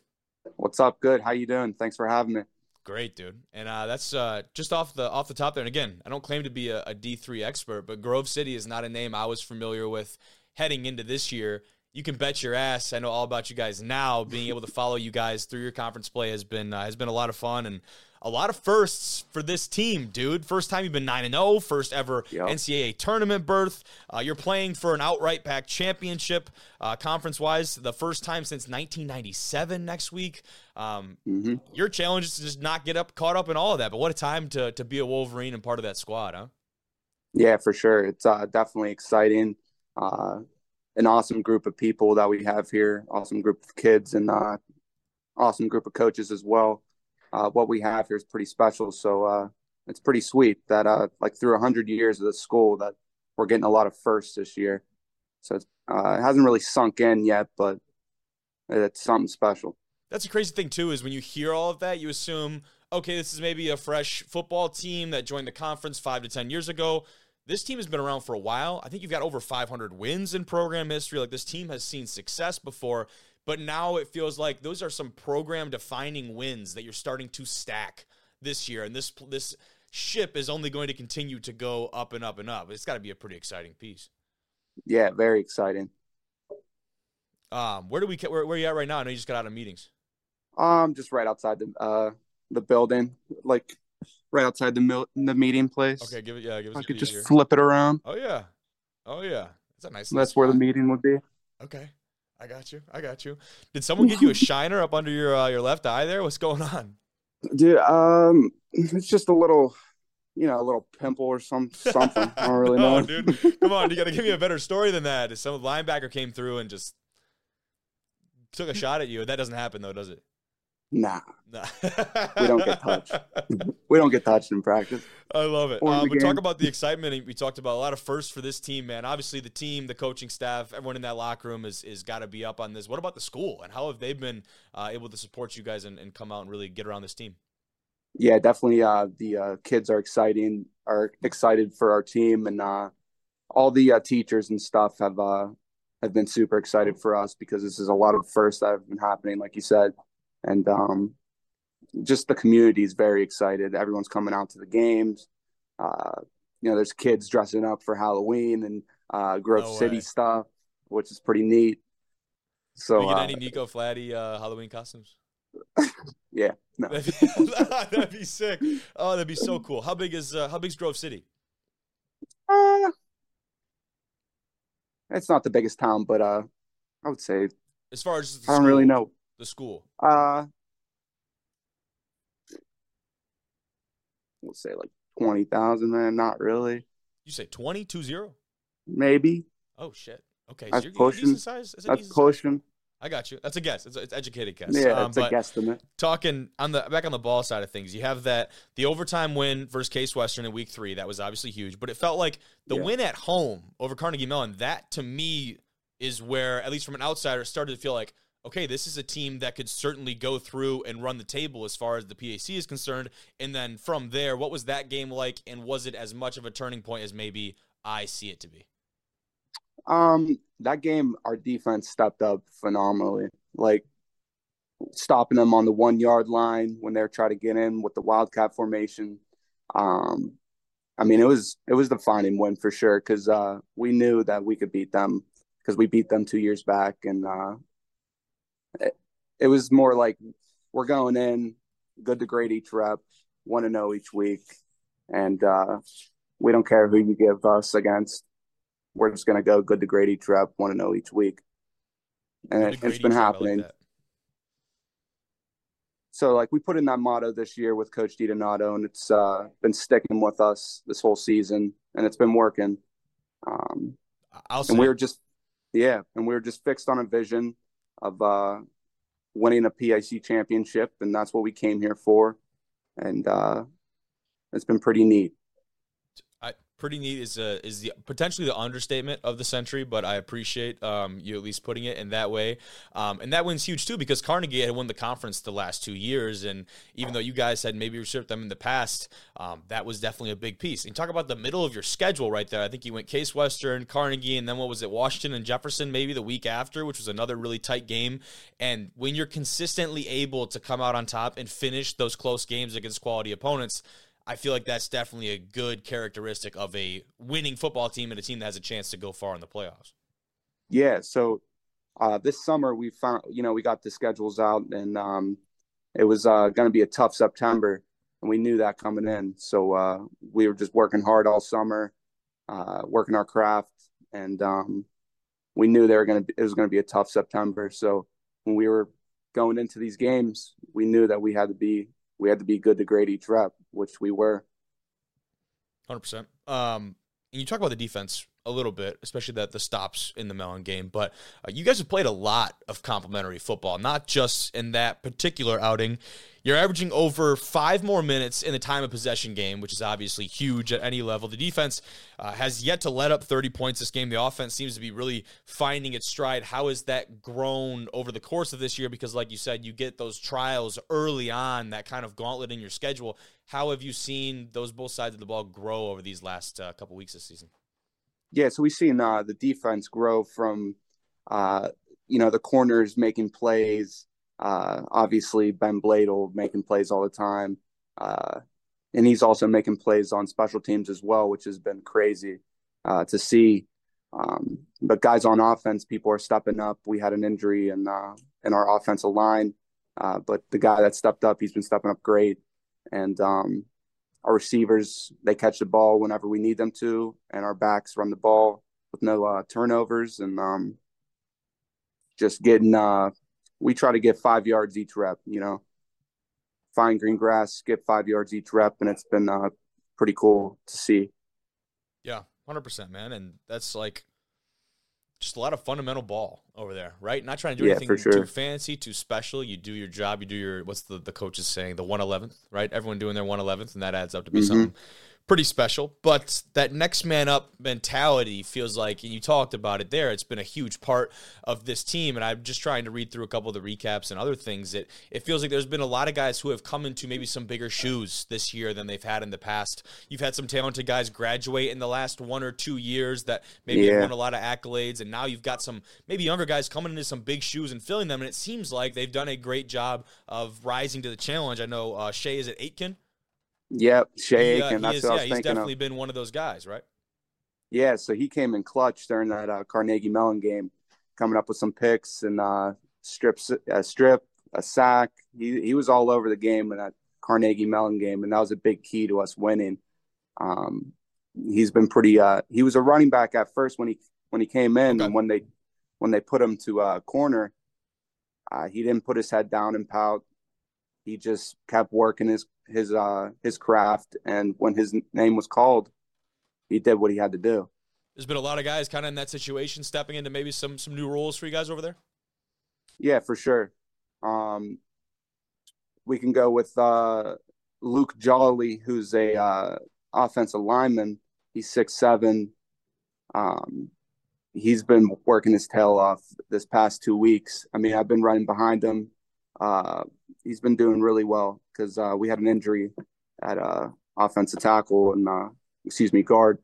What's up? Good. How you doing? Thanks for having me. Great, dude. And that's just off the top there. And again, I don't claim to be a D3 expert, but Grove City is not a name I was familiar with heading into this year. You can bet your ass I know all about you guys now. Being able to follow you guys through your conference play has been a lot of fun and a lot of firsts for this team, dude. First time you've been 9-0, first ever NCAA tournament berth. You're playing for an outright Pac championship conference-wise, the first time since 1997 next week. Your challenge is to just not get caught up in all of that, but what a time to be a Wolverine and part of that squad, huh? Yeah, for sure. It's definitely exciting. An awesome group of people that we have here, awesome group of kids, and awesome group of coaches as well. What we have here is pretty special, so it's pretty sweet that through 100 years of this school that we're getting a lot of firsts this year. So it hasn't really sunk in yet, but it's something special. That's a crazy thing, too, is when you hear all of that, you assume, okay, this is maybe a fresh football team that joined the conference 5 to 10 years ago. This team has been around for a while. I think you've got over 500 wins in program history. Like, this team has seen success before, but now it feels like those are some program-defining wins that you're starting to stack this year, and this ship is only going to continue to go up and up and up. It's got to be a pretty exciting piece. Yeah, very exciting. Where are you at right now? I know you just got out of meetings. Just right outside the building, like. Right outside the meeting place. Okay, give us. I could just flip it around. Oh yeah, that's a nice. That's where the meeting would be. Okay, I got you. Did someone give you a shiner up under your left eye there? What's going on, dude? It's just a little, a little pimple or something. I don't really know, dude. Come on, you got to give me a better story than that. If some linebacker came through and just took a shot at you, that doesn't happen though, does it? Nah. We don't get touched. We don't get touched in practice. I love it. But talk about the excitement. We talked about a lot of firsts for this team, man. Obviously, the team, the coaching staff, everyone in that locker room is got to be up on this. What about the school, and how have they been able to support you guys and come out and really get around this team? Yeah, definitely. The kids are excited for our team, and all the teachers and stuff have been super excited for us because this is a lot of firsts that have been happening, like you said. And just the community is very excited. Everyone's coming out to the games. There's kids dressing up for Halloween and Grove City stuff, which is pretty neat. So, you get any Nico Flati Halloween costumes? Yeah, no. That'd be sick. Oh, that'd be so cool. How big's Grove City? It's not the biggest town, but I would say. As far as I don't really know. The school. Let's say like 20,000, man. Not really. You say 20? 2-0? Maybe. Oh shit. Okay. That's so pushing. Decent size? That's pushing. Size? I got you. That's a guess. It's an educated guess. Yeah, it's a guesstimate. Talking on the back on the ball side of things, you have the overtime win versus Case Western in week 3. That was obviously huge, but it felt like the win at home over Carnegie Mellon. That to me is where, at least from an outsider, it started to feel like, okay, this is a team that could certainly go through and run the table as far as the PAC is concerned. And then from there, what was that game like, and was it as much of a turning point as maybe I see it to be? That game, our defense stepped up phenomenally, like stopping them on the 1-yard line when they're trying to get in with the Wildcat formation. I mean, it was the defining win for sure, because we knew that we could beat them because we beat them 2 years back, and it was more like we're going in good to great each rep, 1-0 each week, and we don't care who you give us against. We're just going to go good to great each rep, 1-0 each week. And it's been happening. Like so, like, we put in that motto this year with Coach DiDonato, and it's been sticking with us this whole season, and it's been working. We were just fixed on a vision of winning a PIC championship, and that's what we came here for. And it's been pretty neat. Pretty neat is the potentially the understatement of the century, but I appreciate you at least putting it in that way. And that win's huge too, because Carnegie had won the conference the last 2 years, and even though you guys had maybe usurped them in the past, that was definitely a big piece. And talk about the middle of your schedule right there. I think you went Case Western, Carnegie, and then what was it, Washington and Jefferson maybe the week after, which was another really tight game. And when you're consistently able to come out on top and finish those close games against quality opponents, I feel like that's definitely a good characteristic of a winning football team and a team that has a chance to go far in the playoffs. Yeah. So this summer we found, we got the schedules out, and it was going to be a tough September, and we knew that coming in. So we were just working hard all summer, working our craft, and we knew it was going to be a tough September. So when we were going into these games, we knew that we had to be good to great each rep, which we were. 100%. And you talk about the defense a little bit, especially the stops in the Mellon game, but you guys have played a lot of complimentary football, not just in that particular outing. You're averaging over 5 more minutes in the time of possession game, which is obviously huge at any level. The defense has yet to let up 30 points this game. The offense seems to be really finding its stride. How has that grown over the course of this year? Because like you said, you get those trials early on, that kind of gauntlet in your schedule. How have you seen those both sides of the ball grow over these last couple weeks this season? Yeah, so we've seen the defense grow from, the corners making plays. Obviously, Ben Bladel making plays all the time. And he's also making plays on special teams as well, which has been crazy to see. But guys on offense, people are stepping up. We had an injury in our offensive line. But the guy that stepped up, he's been stepping up great. And our receivers, they catch the ball whenever we need them to, and our backs run the ball with no turnovers. And just getting we try to get 5 yards each rep, fine green grass, get 5 yards each rep, and it's been pretty cool to see. Yeah, 100%, man. And that's like just a lot of fundamental ball over there, right? Not trying to do anything too fancy, too special. You do your job. You do your, what's the coach is saying, the 111th, right? Everyone doing their 111th, and that adds up to be something pretty special. But that next man up mentality feels like, and you talked about it there, it's been a huge part of this team. And I'm just trying to read through a couple of the recaps and other things. It feels like there's been a lot of guys who have come into maybe some bigger shoes this year than they've had in the past. You've had some talented guys graduate in the last 1 or 2 years that maybe have won a lot of accolades. And now you've got some maybe younger guys coming into some big shoes and filling them. And it seems like they've done a great job of rising to the challenge. I know Shea, is it Aitken? Yep, Shea Aitken. That's what I was thinking. He's definitely been one of those guys, right? Yeah, so he came in clutch during that Carnegie Mellon game, coming up with some picks and strip, a sack. He was all over the game in that Carnegie Mellon game, and that was a big key to us winning. He's been pretty. He was a running back at first when he came in, and when they put him to corner, He didn't put his head down and pout. He just kept working his craft, and when his name was called, he did what he had to do. There's been a lot of guys kind of in that situation stepping into maybe some new roles for you guys over there? Yeah, for sure. We can go with Luke Jolly, who's a offensive lineman. He's 6'7". He's been working his tail off this past 2 weeks. I mean, I've been running behind him. He's been doing really well because we had an injury at offensive tackle and guard,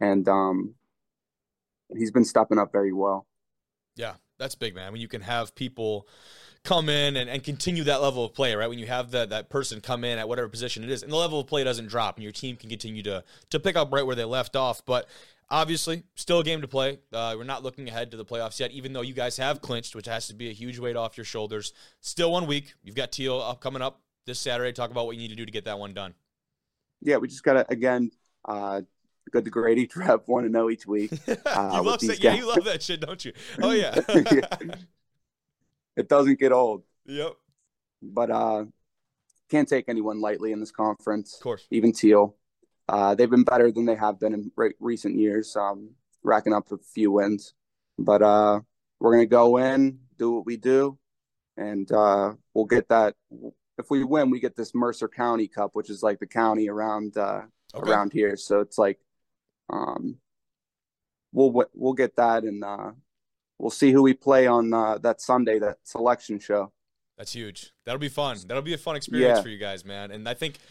and he's been stepping up very well. Yeah, that's big, man. When you can have people come in and continue that level of play, right? When you have that person come in at whatever position it is, and the level of play doesn't drop, and your team can continue to pick up right where they left off. But obviously, still a game to play. We're not looking ahead to the playoffs yet, even though you guys have clinched, which has to be a huge weight off your shoulders. Still 1 week. You've got Teal coming up this Saturday. Talk about what you need to do to get that one done. Yeah, we just got to, again, go to grade each rep, 1-0 each week. You love that shit, don't you? Oh, yeah. Yeah. It doesn't get old. Yep. But can't take anyone lightly in this conference. Of course. Even Teal. They've been better than they have been in recent years, racking up a few wins. But we're going to go in, do what we do, and we'll get that. If we win, we get this Mercer County Cup, which is like the county around here. So it's like we'll get that, and we'll see who we play on that Sunday, that selection show. That's huge. That'll be fun. That'll be a fun experience for you guys, man. And I think –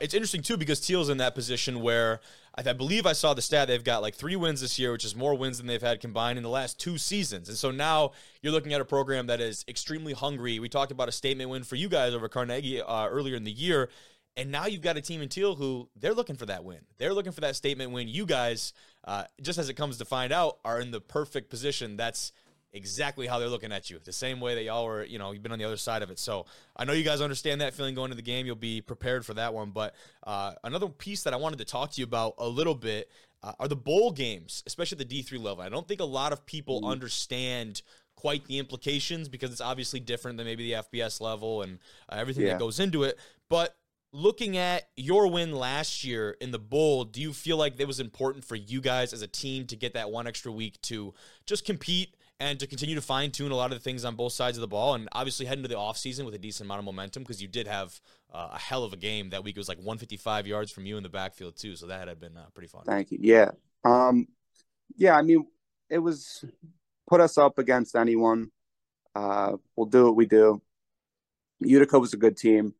it's interesting, too, because Teal's in that position where I believe I saw the stat. They've got like 3 wins this year, which is more wins than they've had combined in the last 2 seasons. And so now you're looking at a program that is extremely hungry. We talked about a statement win for you guys over Carnegie earlier in the year. And now you've got a team in Teal who they're looking for that win. They're looking for that statement win. You guys, just as it comes to find out, are in the perfect position. That's exactly how they're looking at you, the same way that y'all were, you've been on the other side of it. So I know you guys understand that feeling going into the game. You'll be prepared for that one. But another piece that I wanted to talk to you about a little bit are the bowl games, especially at the D3 level. I don't think a lot of people understand quite the implications because it's obviously different than maybe the FBS level and everything that goes into it. But looking at your win last year in the bowl, do you feel like it was important for you guys as a team to get that one extra week to just compete and to continue to fine-tune a lot of the things on both sides of the ball, and obviously head into the offseason with a decent amount of momentum because you did have a hell of a game that week? It was like 155 yards from you in the backfield too, so that had been pretty fun. Thank you. Yeah. I mean, it was put us up against anyone. We'll do what we do. Utica was a good team,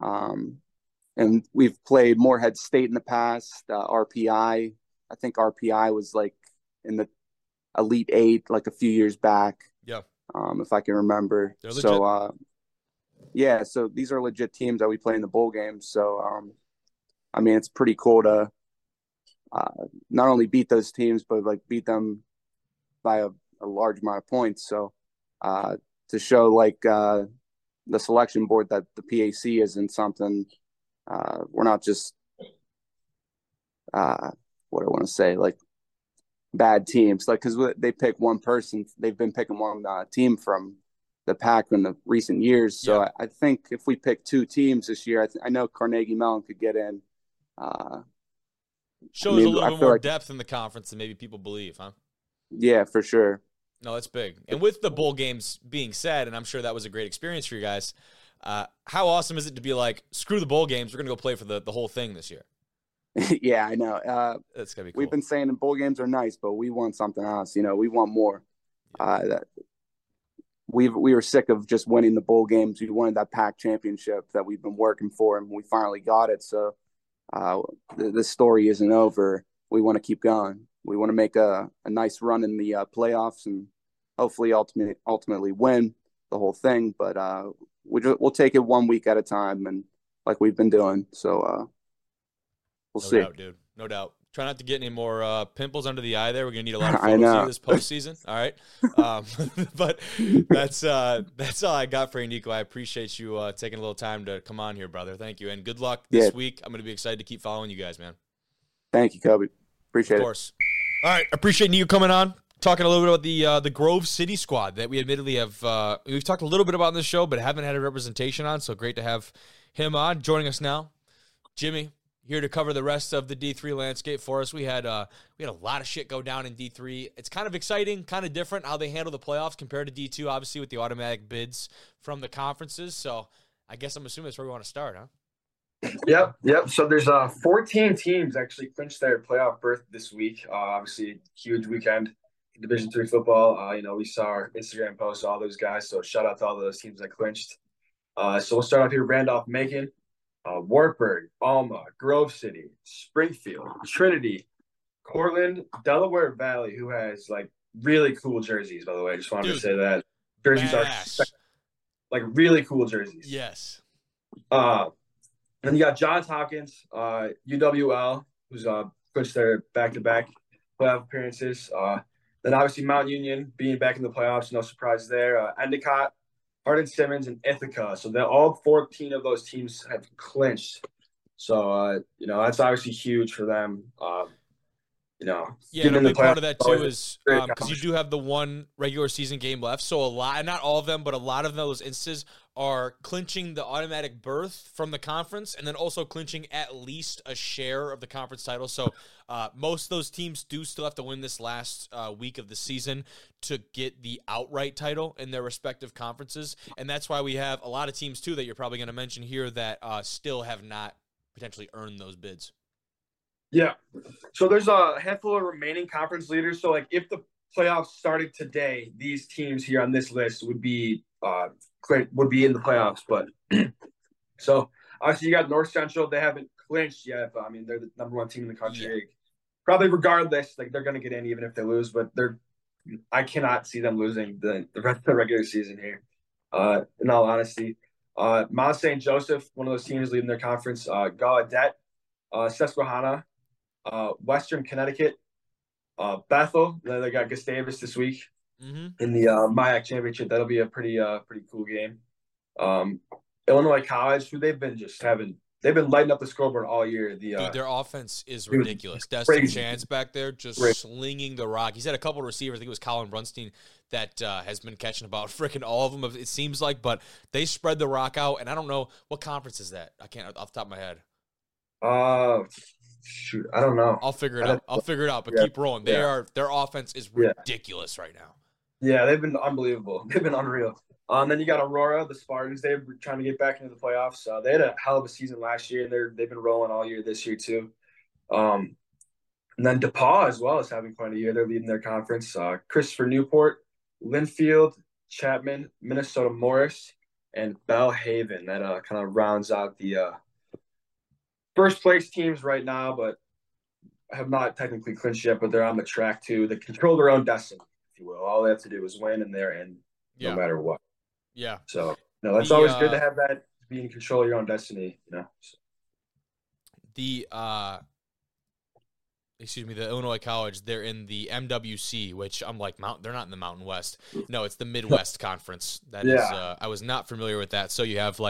and we've played Morehead State in the past, RPI. I think RPI was like in the Elite 8 like a few years back. Yeah. If I can remember. So so these are legit teams that we play in the bowl games. So I mean, it's pretty cool to not only beat those teams, but like beat them by a large amount of points. So to show like the selection board that the PAC isn't something we're not just bad teams, like, because they pick one person. They've been picking one team from the pack in the recent years. So yeah. I think if we pick 2 teams this year, I know Carnegie Mellon could get in. Shows a little bit more depth in the conference than maybe people believe, huh? Yeah, for sure. No, that's big. And with the bowl games being said, and I'm sure that was a great experience for you guys, how awesome is it to be like, screw the bowl games, we're going to go play for the whole thing this year? Yeah, I know. That's gonna be cool. We've been saying the bowl games are nice, but we want something else. We want more. We were sick of just winning the bowl games. We wanted that PAC championship that we've been working for, and we finally got it. So this story isn't over. We want to keep going. We want to make a nice run in the playoffs and hopefully ultimately win the whole thing. But we'll take it 1 week at a time, and like we've been doing. So. We'll see. Doubt, dude. No doubt. Try not to get any more pimples under the eye there. We're going to need a lot of photos this postseason. All right. But that's all I got for you, Nico. I appreciate you taking a little time to come on here, brother. Thank you. And good luck this week. I'm going to be excited to keep following you guys, man. Thank you, Kobe. Appreciate it. Of course. All right. Appreciate you coming on. Talking a little bit about the Grove City squad that we admittedly have, we've talked a little bit about on this show, but haven't had a representation on, so great to have him on. Joining us now, Jimmy, here to cover the rest of the D3 landscape for us. We had a lot of shit go down in D3. It's kind of exciting, kind of different how they handle the playoffs compared to D2, obviously, with the automatic bids from the conferences. So I guess I'm assuming that's where we want to start, huh? Yep. So there's 14 teams actually clinched their playoff berth this week. Obviously, a huge weekend. Division III football, we saw our Instagram posts, all those guys. So shout out to all those teams that clinched. So we'll start off here: Randolph-Macon, Wartburg, Alma, Grove City, Springfield, Trinity, Cortland, Delaware Valley, who has like really cool jerseys, by the way. I just wanted to say that jerseys are like really cool jerseys. Yes. And then you got Johns Hopkins, UWL, who's clinched their back-to-back playoff appearances. Then obviously Mount Union being back in the playoffs, no surprise there. Endicott, Hardin-Simmons, and Ithaca. So all 14 of those teams have clinched. So, that's obviously huge for them. Given the big part of that too is because you do have the one regular season game left. So a lot, not all of them, but a lot of those instances are clinching the automatic berth from the conference and then also clinching at least a share of the conference title. So most of those teams do still have to win this last week of the season to get the outright title in their respective conferences. And that's why we have a lot of teams too that you're probably going to mention here that still have not potentially earned those bids. Yeah, so there's a handful of remaining conference leaders. So, if the playoffs started today, these teams here on this list would be in the playoffs. But so obviously you got North Central; they haven't clinched yet. But, they're the number one team in the country. Yeah. Probably regardless, they're going to get in even if they lose. But I cannot see them losing the rest of the regular season here. In all honesty, Mount Saint Joseph, one of those teams leading their conference, Gallaudet, Susquehanna. Western Connecticut, Bethel. They got Gustavus this week in the MIAC championship. That'll be a pretty cool game. Illinois College, who they've been lighting up the scoreboard all year. Dude, their offense is ridiculous. Destin Chance back there just slinging the rock. He's had a couple of receivers. I think it was Colin Brunstein that has been catching about freaking all of them, it seems like. But they spread the rock out, and I don't know what conference is that. I can't off the top of my head. Shoot, I don't know. I'll figure it out. But keep rolling. Their offense is ridiculous right now. Yeah, they've been unbelievable. They've been unreal. Then you got Aurora, the Spartans. They're trying to get back into the playoffs. They had a hell of a season last year. They've been rolling all year this year too. And then DePaul as well is having quite a year. They're leading their conference. Christopher Newport, Linfield, Chapman, Minnesota Morris, and Belhaven. That kind of rounds out the. First place teams right now, but have not technically clinched yet, but they're on the track too. They control their own destiny, if you will. All they have to do is win, and they're in no matter what. Yeah. So, that's always good to have that, be in control of your own destiny, So. The Illinois College, they're in the MWC, which I'm like, they're not in the Mountain West. No, it's the Midwest Conference. That is, I was not familiar with that. So you have the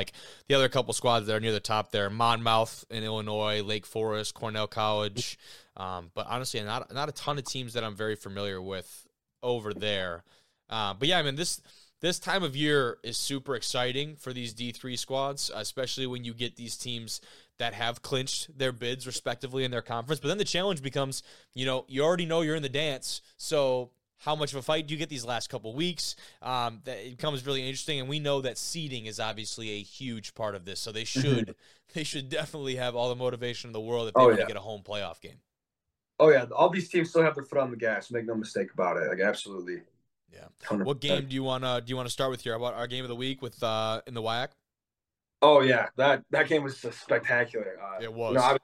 other couple squads that are near the top there, Monmouth in Illinois, Lake Forest, Cornell College. But honestly, not a ton of teams that I'm very familiar with over there. This time of year is super exciting for these D3 squads, especially when you get these teams that have clinched their bids respectively in their conference. But then the challenge becomes, you already know you're in the dance. So how much of a fight do you get these last couple weeks? That it becomes really interesting. And we know that seeding is obviously a huge part of this. So they should definitely have all the motivation in the world if they want to get a home playoff game. Oh, yeah. All these teams still have their foot on the gas. Make no mistake about it. Absolutely. Yeah. 100%. What game do you want to start with here? About our game of the week with in the WIAC? Oh yeah, that game was spectacular. It was.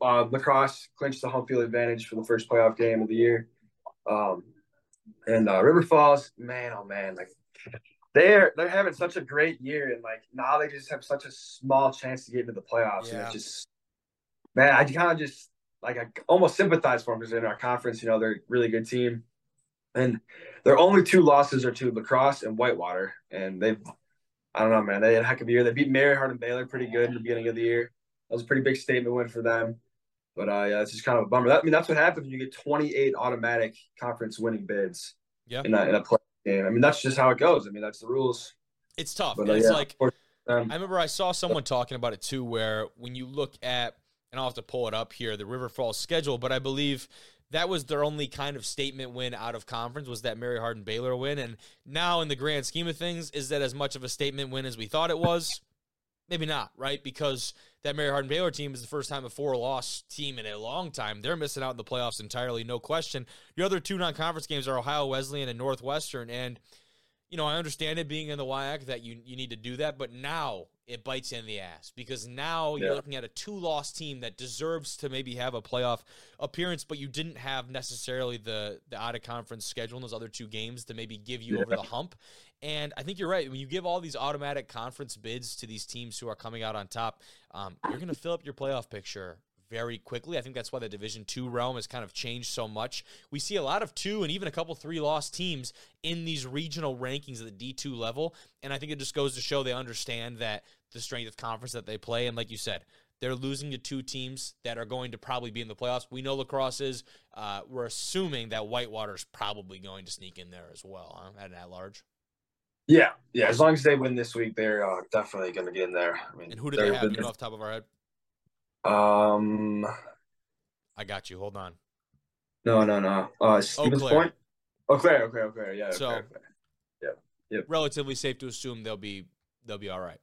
Lacrosse clinched the home field advantage for the first playoff game of the year, and River Falls, man, oh man, they're having such a great year, and now they just have such a small chance to get into the playoffs, and it's just, man, I kind of just I almost sympathize for them because they're in our conference, they're a really good team. And their only two losses are to Lacrosse and Whitewater. And I don't know, man, they had a heck of a year. They beat Mary Hardin Baylor pretty good in the beginning of the year. That was a pretty big statement win for them. But yeah, it's just kind of a bummer. That, I mean, that's what happens when you get 28 automatic conference winning bids in a play game. I mean, that's just how it goes. I mean, that's the rules. It's tough. But, it's like I remember I saw someone talking about it too, where when you look at, and I'll have to pull it up here, the River Falls schedule, but I believe that was their only kind of statement win out of conference was that Mary Hardin Baylor win. And now in the grand scheme of things, is that as much of a statement win as we thought it was? Maybe not, right? Because that Mary Hardin Baylor team is the first time a 4-loss team in a long time. They're missing out in the playoffs entirely, no question. Your other two non-conference games are Ohio Wesleyan and Northwestern. And, you know, I understand it being in the WIAC that you need to do that, but now it bites in the ass because now you're looking at a 2-loss team that deserves to maybe have a playoff appearance, but you didn't have necessarily the out-of-conference schedule in those other two games to maybe give you over the hump. And I think you're right. When you give all these automatic conference bids to these teams who are coming out on top, you're going to fill up your playoff picture very quickly. I think that's why the Division II realm has kind of changed so much. We see a lot of 2 and even a couple 3-loss teams in these regional rankings at the D2 level, and I think it just goes to show they understand that the strength of conference that they play, and like you said, they're losing to 2 teams that are going to probably be in the playoffs. We know Lacrosse is. We're assuming that Whitewater's probably going to sneak in there as well, at an at-large. Yeah. As long as they win this week, they're definitely going to get in there. I mean, and who do they have? You know, off the top of our head. I got you. Hold on. No. Stevens Point. Eau Claire. Yeah. So, Eau Claire. Relatively safe to assume they'll be all right.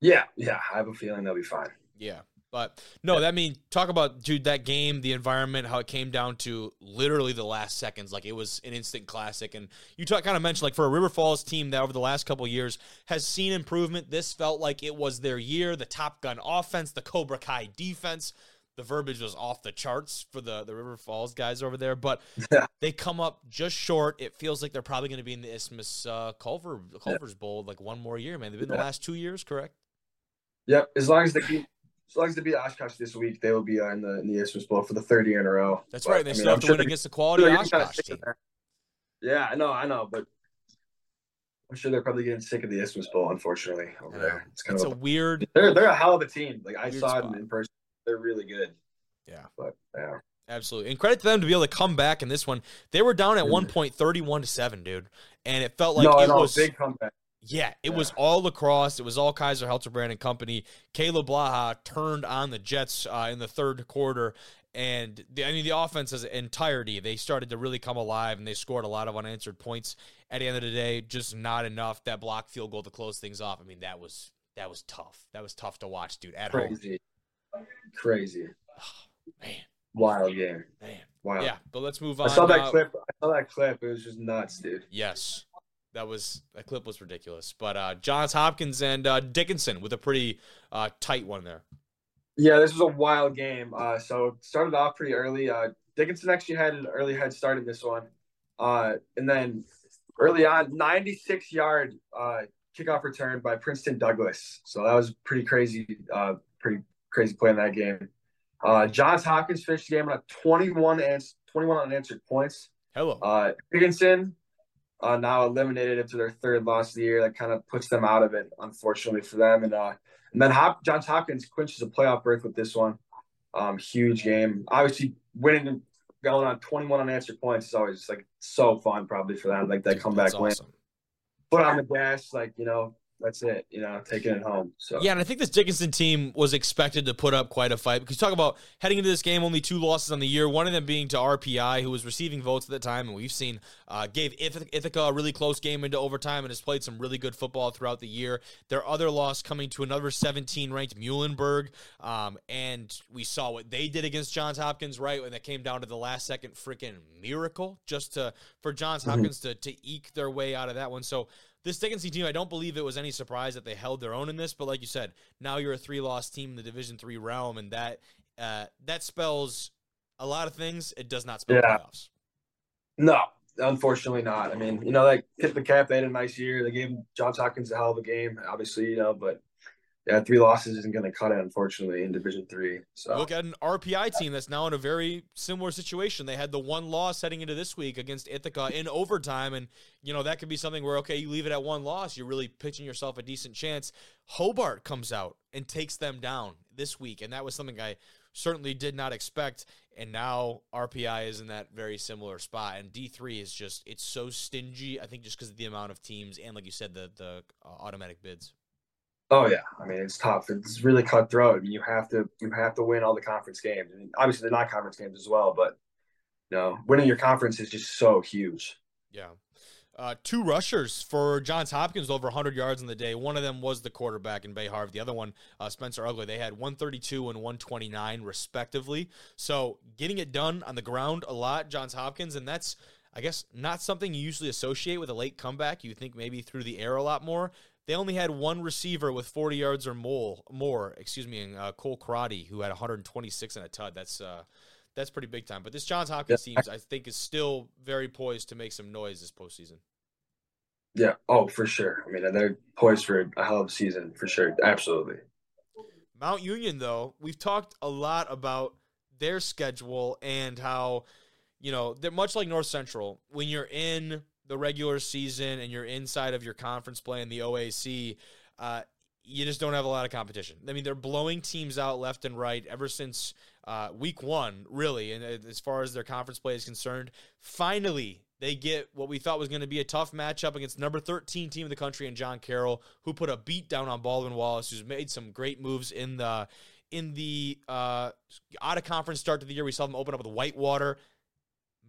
Yeah. I have a feeling they'll be fine. Yeah. But no, I mean, talk about, dude, that game, the environment, how it came down to literally the last seconds. Like, it was an instant classic. And you kind of mentioned, like, for a River Falls team that over the last couple of years has seen improvement, this felt like it was their year. The Top Gun offense, the Cobra Kai defense. The verbiage was off the charts for the River Falls guys over there. But they come up just short. It feels like they're probably going to be in the Isthmus Culver's Bowl, like, one more year, man. They've been the last 2 years, correct? Yep, as long as they keep... So long as they beat Oshkosh this week, they will be in the Isthmus Bowl for the third year in a row. That's right. They still have to win against the quality Oshkosh team. Yeah, I know, but I'm sure they're probably getting sick of the Isthmus Bowl, unfortunately, over there. It's a weird. They're a hell of a team. Like, I saw them in person. They're really good. Yeah, but yeah. Absolutely. And credit to them to be able to come back in this one. They were down at one point 31-7, dude, and it felt like it was a big comeback. Yeah, it was all Lacrosse. It was all Kaiser Helterbrand and company. Caleb Blaha turned on the Jets in the third quarter. And, the offense as an entirety, they started to really come alive, and they scored a lot of unanswered points. At the end of the day, just not enough. That block field goal to close things off. I mean, that was tough. That was tough to watch, dude, at home. Crazy. Oh, man. Wild game. Man. Wow. Yeah, but let's move on. I saw that clip. It was just nuts, dude. Yes. That clip was ridiculous. But Johns Hopkins and Dickinson with a pretty tight one there. Yeah, this was a wild game. So it started off pretty early. Dickinson actually had an early head start in this one. And then early on, 96-yard kickoff return by Princeton Douglas. So that was pretty crazy play in that game. Johns Hopkins finished the game on 21 unanswered points. Hello. Dickinson... now eliminated after their third loss of the year. That kind of puts them out of it, unfortunately, for them. And then Johns Hopkins clinches a playoff berth with this one. Huge game. Obviously, winning and going on 21 unanswered points is always just, like, so fun probably for them. Like, that comeback win. Awesome. Put on the gas, like, that's it, taking it home. So yeah, and I think this Dickinson team was expected to put up quite a fight because talk about heading into this game, only 2 losses on the year, one of them being to RPI, who was receiving votes at the time, and we've seen gave Ithaca a really close game into overtime and has played some really good football throughout the year. Their other loss coming to another 17-ranked Muhlenberg, and we saw what they did against Johns Hopkins, right, when that came down to the last-second freaking miracle just for Johns Hopkins to eke their way out of that one. So this Dickinson team, I don't believe it was any surprise that they held their own in this, but like you said, now you're a 3-loss team in the Division III realm, and that spells a lot of things. It does not spell playoffs. No, unfortunately not. I mean, they hit the cap. They had a nice year. They gave Johns Hopkins a hell of a game, obviously, but yeah, 3 losses isn't going to cut it, unfortunately, in Division III. So look at an RPI team that's now in a very similar situation. They had the 1 loss heading into this week against Ithaca in overtime, and that could be something where, okay, you leave it at 1 loss, you're really pitching yourself a decent chance. Hobart comes out and takes them down this week, and that was something I certainly did not expect. And now RPI is in that very similar spot. And D3 is just, it's so stingy, I think, just because of the amount of teams and, like you said, the automatic bids. Oh yeah, I mean, it's tough. It's really cutthroat. I mean, you have to win all the conference games. I mean, obviously, they're not conference games as well, but you know, winning your conference is just so huge. Yeah, 2 rushers for Johns Hopkins over 100 yards in the day. One of them was the quarterback in Bay Harv. The other one, Spencer Ugly. They had 132 and 129 respectively. So getting it done on the ground a lot, Johns Hopkins, and that's, I guess, not something you usually associate with a late comeback. You think maybe through the air a lot more. They only had one receiver with 40 yards or more, and Cole Karate, who had 126 and a tud. That's pretty big time. But this Johns Hopkins team, I think, is still very poised to make some noise this postseason. Yeah, oh, for sure. I mean, they're poised for a hell of a season, for sure. Absolutely. Mount Union, though, we've talked a lot about their schedule and how, you know, they're much like North Central. When you're in the regular season and you're inside of your conference play in the OAC, you just don't have a lot of competition. I mean, they're blowing teams out left and right ever since week one, really, and as far as their conference play is concerned. Finally, they get what we thought was going to be a tough matchup against number 13 team of the country and John Carroll, who put a beat down on Baldwin Wallace, who's made some great moves in the out-of-conference start to the year. We saw them open up with Whitewater.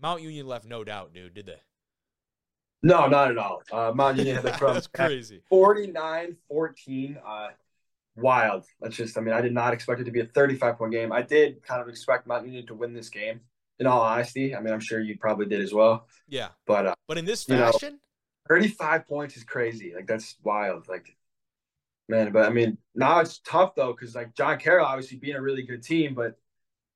Mount Union left no doubt, dude, did they? No, not at all. Mount Union had the problem. That's crazy. 49-14. Wild. That's just, I mean, I did not expect it to be a 35-point game. I did kind of expect Mount Union to win this game, in all honesty. I mean, I'm sure you probably did as well. Yeah. But in this fashion? You know, 35 points is crazy. Like, that's wild. Like, man, but I mean, now it's tough, though, because, like, John Carroll obviously being a really good team, but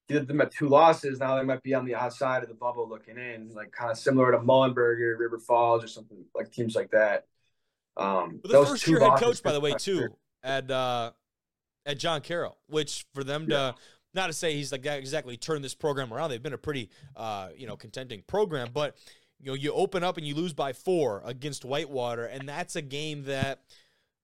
did them at 2 losses. Now they might be on the outside of the bubble looking in, like kind of similar to Muhlenberger, River Falls, or something like teams like that. Well, the first year head coach, by the way, too, at John Carroll, which for them to not to say he's like that exactly turned this program around. They've been a pretty contending program, but you know, you open up and you lose by 4 against Whitewater, and that's a game that,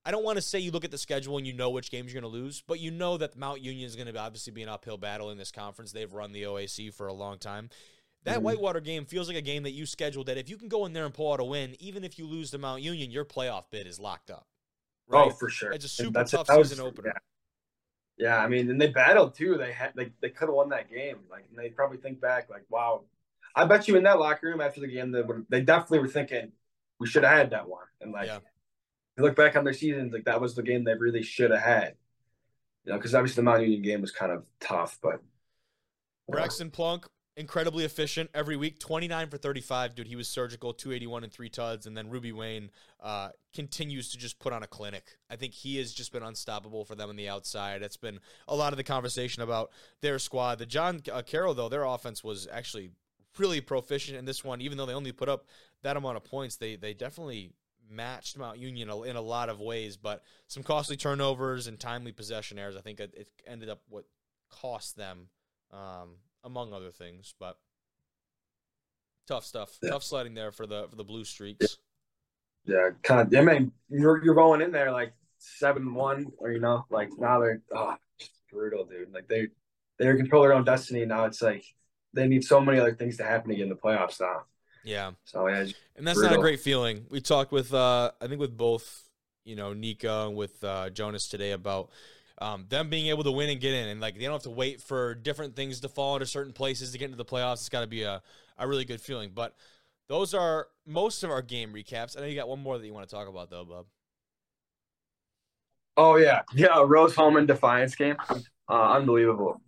I don't want to say you look at the schedule and you know which games you're going to lose, but you know that Mount Union is going to obviously be an uphill battle in this conference. They've run the OAC for a long time. That Whitewater game feels like a game that you scheduled that if you can go in there and pull out a win, even if you lose to Mount Union, your playoff bid is locked up. Right? Oh, for sure. It's a super tough season opener. Yeah, I mean, and they battled too. They could have won that game. Like, and they probably think back, like, wow. I bet you in that locker room after the game, they definitely were thinking, we should have had that one. And like, you look back on their seasons, like that was the game they really should have had, you know, because obviously the Mount Union game was kind of tough. But Braxton Plunk, incredibly efficient every week, 29 for 35, dude. He was surgical, 281 and 3 tuds, and then Ruby Wayne continues to just put on a clinic. I think he has just been unstoppable for them on the outside. That's been a lot of the conversation about their squad. The John Carroll, though, their offense was actually really proficient in this one, even though they only put up that amount of points. They definitely matched Mount Union in a lot of ways, but some costly turnovers and timely possession errors, I think it ended up what cost them, among other things. But tough stuff, tough sledding there for the Blue Streaks. Yeah, kind of. I mean, you're going in there like 7-1, or you know, like now they're brutal, dude. Like they control their own destiny now. It's like they need so many other things to happen to get in the playoffs now. Yeah. So, yeah, and that's brutal. Not a great feeling. We talked with, I think with both, you know, Nico and with Jonas today about them being able to win and get in. And, like, they don't have to wait for different things to fall into certain places to get into the playoffs. It's got to be a really good feeling. But those are most of our game recaps. I know you got one more that you want to talk about, though, Bub. Oh, yeah. Yeah, Rose Holman Defiance game. Unbelievable.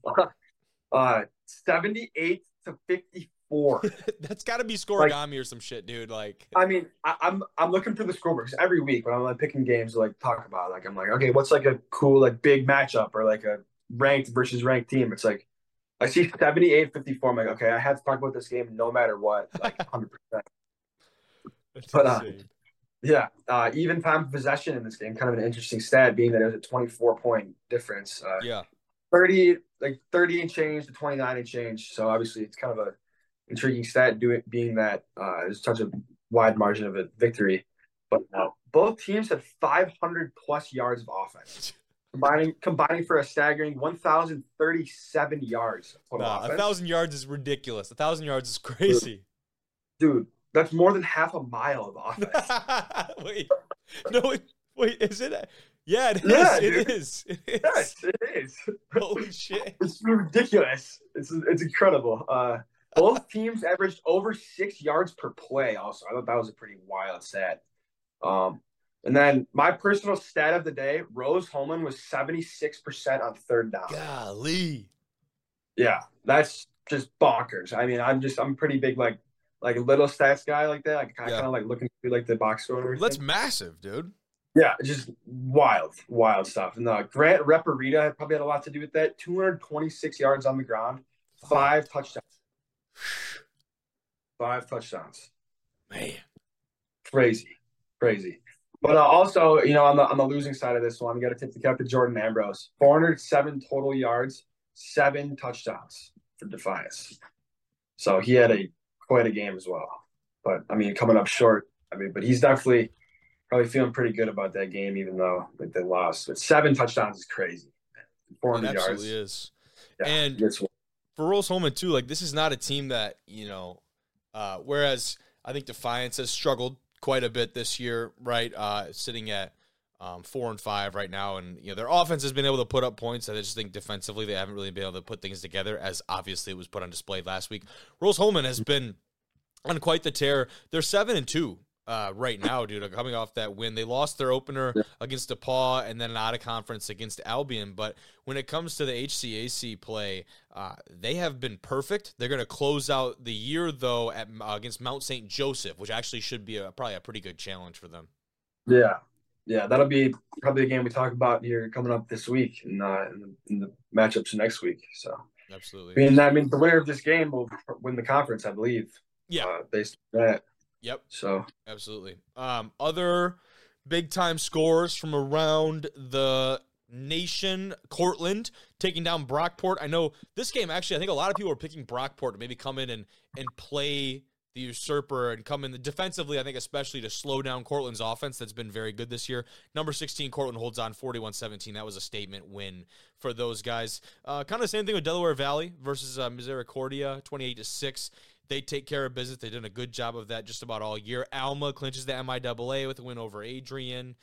78 to 54. That's got to be Scorigami, like, or some shit, dude. Like, I mean, I'm looking for the scoreboards every week when I'm like picking games to like talk about. Like, I'm like, okay, what's like a cool like big matchup or like a ranked versus ranked team? It's like I see 78-54. I'm like, okay, I have to talk about this game no matter what, like 100%. But even time of possession in this game, kind of an interesting stat, being that it was a 24-point difference. 30 and change to 29 and change. So obviously, it's kind of a intriguing stat, being that there's such a wide margin of a victory. But both teams had 500 plus yards of offense. Combining for a staggering 1,037 yards. Nah, 1,000 yards is ridiculous. 1,000 yards is crazy. Dude, that's more than half a mile of offense. Wait, is it? Yeah, it is. Yes, it is. Holy shit. It's ridiculous. It's incredible. Both teams averaged over 6 yards per play also. I thought that was a pretty wild stat. And then my personal stat of the day, Rose Holman was 76% on third down. Golly. Yeah, that's just bonkers. I mean, I'm pretty big, like a little stats guy like that. Like, I kind of like looking through like the box score. That's massive, dude. Yeah, just wild stuff. And Grant Reparita probably had a lot to do with that. 226 yards on the ground, five touchdowns. Man. Crazy. But also, you know, on the losing side of this one, you got to tip the cap to Jordan Ambrose. 407 total yards, 7 touchdowns for Defiance. So he had quite a game as well. But, I mean, coming up short. I mean, but he's definitely probably feeling pretty good about that game, even though like they lost. But 7 touchdowns is crazy. 400 yards. It absolutely is. Yeah, and for Rose Holman, too, like this is not a team that, you know, whereas I think Defiance has struggled quite a bit this year, right? Sitting at 4-5 right now, and you know their offense has been able to put up points. I just think defensively they haven't really been able to put things together, as obviously it was put on display last week. Rose Holman has been on quite the tear. They're 7-2 right now, dude. Coming off that win, they lost their opener against DePaul and then an out of conference against Albion. But when it comes to the HCAC play, they have been perfect. They're going to close out the year, though, against Mount St. Joseph, which actually should be probably a pretty good challenge for them. Yeah, that'll be probably a game we talk about here coming up this week and in the matchups next week. So absolutely. I mean, the winner of this game will win the conference, I believe. Yeah. Based on that. Yep. So absolutely. Other big-time scores from around the nation, Cortland taking down Brockport. I know this game, actually, I think a lot of people are picking Brockport to maybe come in and play the usurper and come in defensively, I think, especially to slow down Cortland's offense that's been very good this year. Number 16, Cortland holds on 41-17. That was a statement win for those guys. Kind of the same thing with Delaware Valley versus Misericordia, 28-6. They take care of business. They've done a good job of that just about all year. Alma clinches the MIAA with a win over Adrian.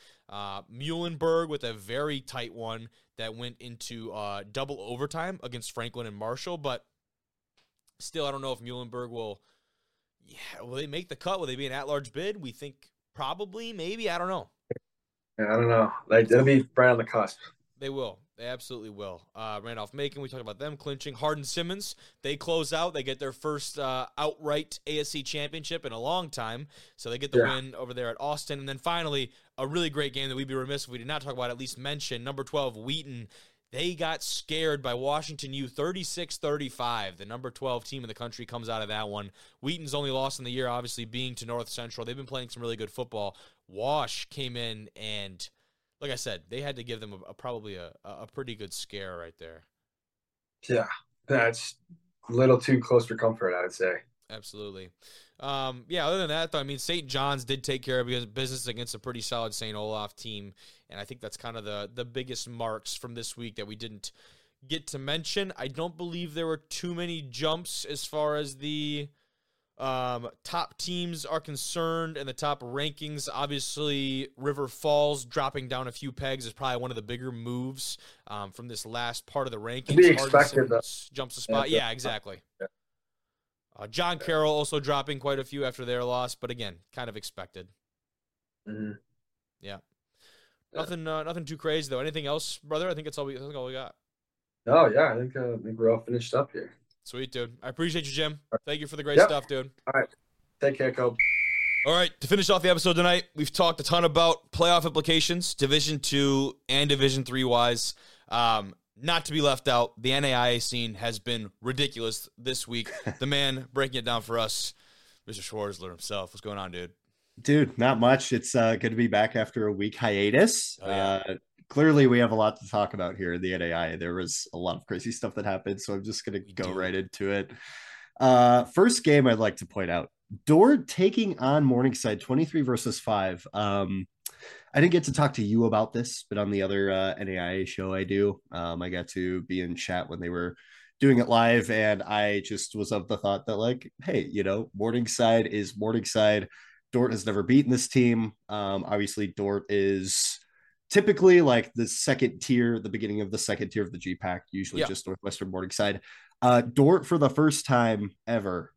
Muhlenberg with a very tight one that went into double overtime against Franklin and Marshall. But still, I don't know if Muhlenberg will they make the cut? Will they be an at-large bid? We think probably, maybe. I don't know. Yeah, I don't know. They'll be right on the cusp. They will. They absolutely will. Randolph-Macon, we talked about them clinching. Hardin-Simmons, they close out. They get their first outright ASC championship in a long time. So they get the win over there at Austin. And then finally, a really great game that we'd be remiss if we did not talk about, at least mention, number 12, Wheaton. They got scared by Washington U 36-35. The number 12 team in the country comes out of that one. Wheaton's only loss in the year, obviously, being to North Central. They've been playing some really good football. Wash came in and, like I said, they had to give them probably a pretty good scare right there. Yeah, that's a little too close for comfort, I would say. Absolutely. Other than that, though, I mean, St. John's did take care of business against a pretty solid St. Olaf team, and I think that's kind of the biggest marks from this week that we didn't get to mention. I don't believe there were too many jumps as far as the top teams are concerned and the top rankings. Obviously, River Falls dropping down a few pegs is probably one of the bigger moves from this last part of the rankings. We expected that. Jumps a spot. Yeah, exactly. Yeah. John Carroll also dropping quite a few after their loss, but again, kind of expected. Mm-hmm. Yeah. Nothing too crazy, though. Anything else, brother? I think that's all we got. Oh, yeah. I think we're all finished up here. Sweet, dude. I appreciate you, Jim. Thank you for the great stuff, dude. All right. Take care, Kobe. All right. To finish off the episode tonight, we've talked a ton about playoff implications, Division II and Division III-wise. Not to be left out, the NAIA scene has been ridiculous this week. The man breaking it down for us, Mr. Schwarzler himself. What's going on, dude? Dude, not much. It's good to be back after a week hiatus. Oh, yeah. Clearly, we have a lot to talk about here in the NAIA. There was a lot of crazy stuff that happened, so I'm just going to go right into it. First game I'd like to point out, Dordt taking on Morningside 23-5. I didn't get to talk to you about this, but on the other NAIA show I do, I got to be in chat when they were doing it live, and I just was of the thought that, like, hey, you know, Morningside is Morningside. Dort has never beaten this team. Obviously, Dort is typically like the second tier, the beginning of the second tier of the GPAC, usually just Northwestern Morningside. Dort, for the first time ever,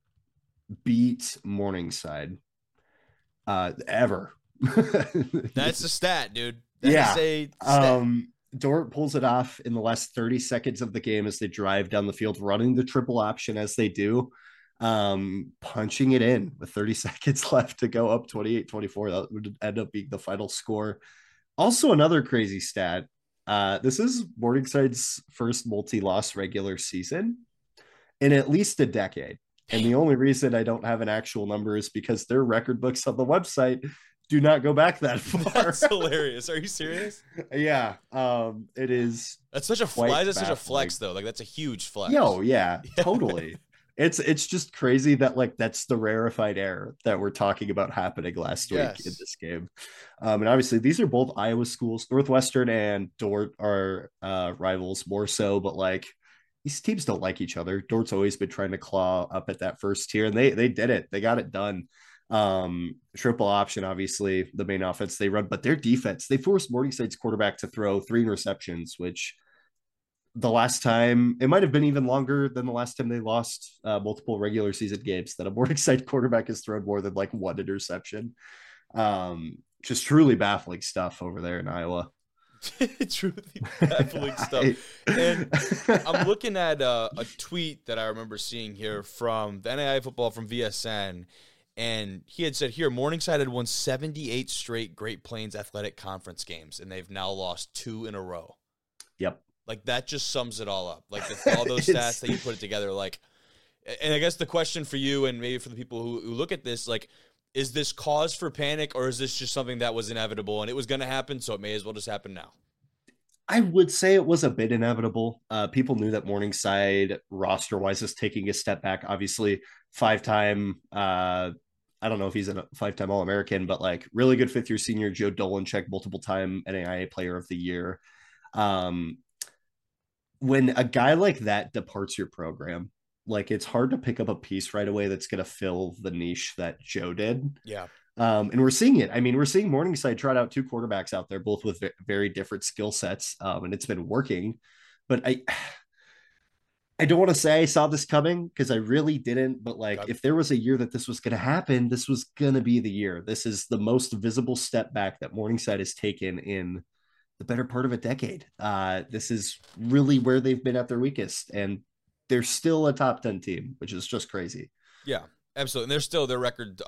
beat Morningside. Ever. That's a stat, dude. That is a stat. Dort pulls it off in the last 30 seconds of the game as they drive down the field, running the triple option as they do, punching it in with 30 seconds left to go up 28-24. That would end up being the final score. Also, another crazy stat. This is Morningside's first multi-loss regular season in at least a decade. And the only reason I don't have an actual number is because their record books on the website do not go back that far. That's hilarious. Are you serious? Yeah. It is. That's such a flex, though. Like, that's a huge flex. Yo, yeah, totally. It's just crazy that, like, that's the rarefied air that we're talking about happening last week in this game. And obviously these are both Iowa schools. Northwestern and Dort are rivals more so, but, like, these teams don't like each other. Dort's always been trying to claw up at that first tier, and they did it. They got it done. Triple option, obviously the main offense they run, but their defense, they forced Morningside's quarterback to throw 3 interceptions, which the last time, it might've been even longer than the last time they lost multiple regular season games that a Morningside quarterback has thrown more than like 1 interception. Just truly baffling stuff over there in Iowa. Truly baffling stuff. And I'm looking at a tweet that I remember seeing here from the NAIA football from VSN. And he had said here, Morningside had won 78 straight Great Plains Athletic Conference games, and they've now lost 2 in a row. Yep. Like, that just sums it all up. Like, all those stats that you put it together, like, and I guess the question for you and maybe for the people who look at this, like, is this cause for panic, or is this just something that was inevitable and it was going to happen, so it may as well just happen now? I would say it was a bit inevitable. People knew that Morningside roster-wise is taking a step back. Obviously, 5-time, I don't know if he's a 5-time All-American, but, like, really good fifth-year senior Joe Dolanchek, multiple-time NAIA Player of the Year. When a guy like that departs your program, like, it's hard to pick up a piece right away that's going to fill the niche that Joe did. Yeah. And we're seeing it. I mean, we're seeing Morningside trot out 2 quarterbacks out there, both with very different skill sets, and it's been working. But I don't want to say I saw this coming, because I really didn't. But, like, if there was a year that this was going to happen, this was going to be the year. This is the most visible step back that Morningside has taken in the better part of a decade. This is really where they've been at their weakest, and they're still a top 10 team, which is just crazy. Yeah, absolutely. And their record,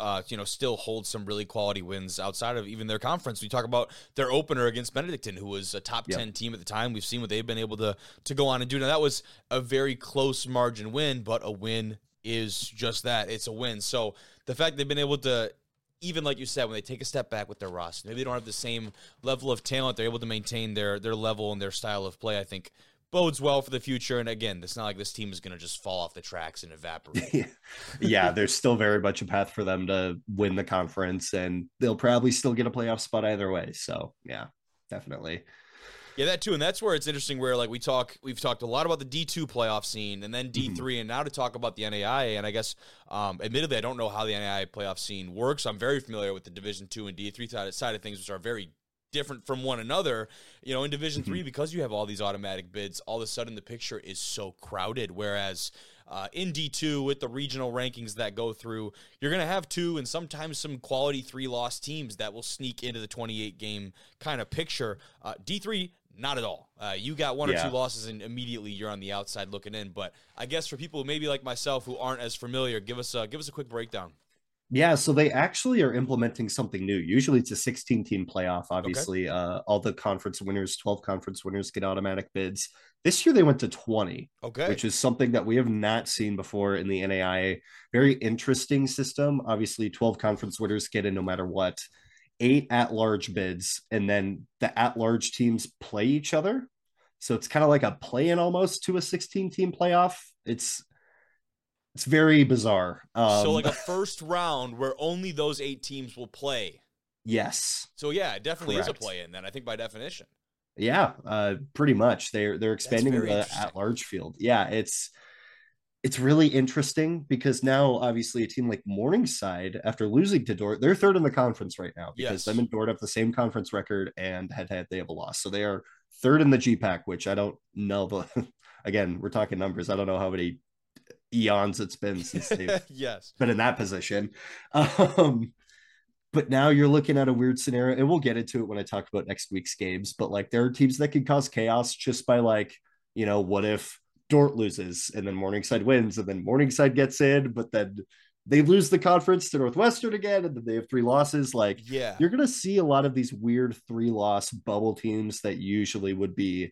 still holds some really quality wins outside of even their conference. We talk about their opener against Benedictine, who was a top 10 team at the time. We've seen what they've been able to go on and do. Now, that was a very close margin win, but a win is just that. It's a win. So the fact they've been able to, even like you said, when they take a step back with their roster, maybe they don't have the same level of talent, they're able to maintain their level and their style of play, I think, bodes well for the future. And again, it's not like this team is going to just fall off the tracks and evaporate. Yeah, there's still very much a path for them to win the conference, and they'll probably still get a playoff spot either way. So yeah, definitely. Yeah, that too. And that's where it's interesting, where, like, we've talked a lot about the D2 playoff scene, and then D3, and now to talk about the NAIA. And I guess, admittedly, I don't know how the NAIA playoff scene works. I'm very familiar with the Division II and D3 side of things, which are very different from one another. You know, in Division III, because you have all these automatic bids, all of a sudden the picture is so crowded, whereas in D2, with the regional rankings that go through, you're going to have 2 and sometimes some quality 3-loss teams that will sneak into the 28-game kind of picture. D3, not at all. You got 1 or 2 losses and immediately you're on the outside looking in. But I guess for people maybe like myself who aren't as familiar, give us a quick breakdown. Yeah, so they actually are implementing something new. Usually it's a 16-team playoff, obviously. Okay. All the conference winners, 12 conference winners get automatic bids. This year they went to 20, which is something that we have not seen before in the NAIA. Very interesting system. Obviously, 12 conference winners get in no matter what. 8 at-large bids, and then the at-large teams play each other. So it's kind of like a play-in almost to a 16-team playoff. It's very bizarre. So like a first round where only those 8 teams will play. Yes. So yeah, it definitely Correct. Is a play-in then, I think, by definition. Yeah, pretty much. They're expanding the at-large field. Yeah, it's really interesting because now, obviously, a team like Morningside, after losing to Dordt, they're third in the conference right now because them and Dordt have the same conference record and they have a loss. So they are third in the GPAC, which I don't know. But again, we're talking numbers. I don't know how many eons it's been since they've been in that position. But now you're looking at a weird scenario, and we'll get into it when I talk about next week's games. But like, there are teams that could cause chaos just by like, you know, what if Dordt loses and then Morningside wins and then Morningside gets in, but then they lose the conference to Northwestern again, and then they have three losses. Like, you're going to see a lot of these weird 3-loss bubble teams that usually would be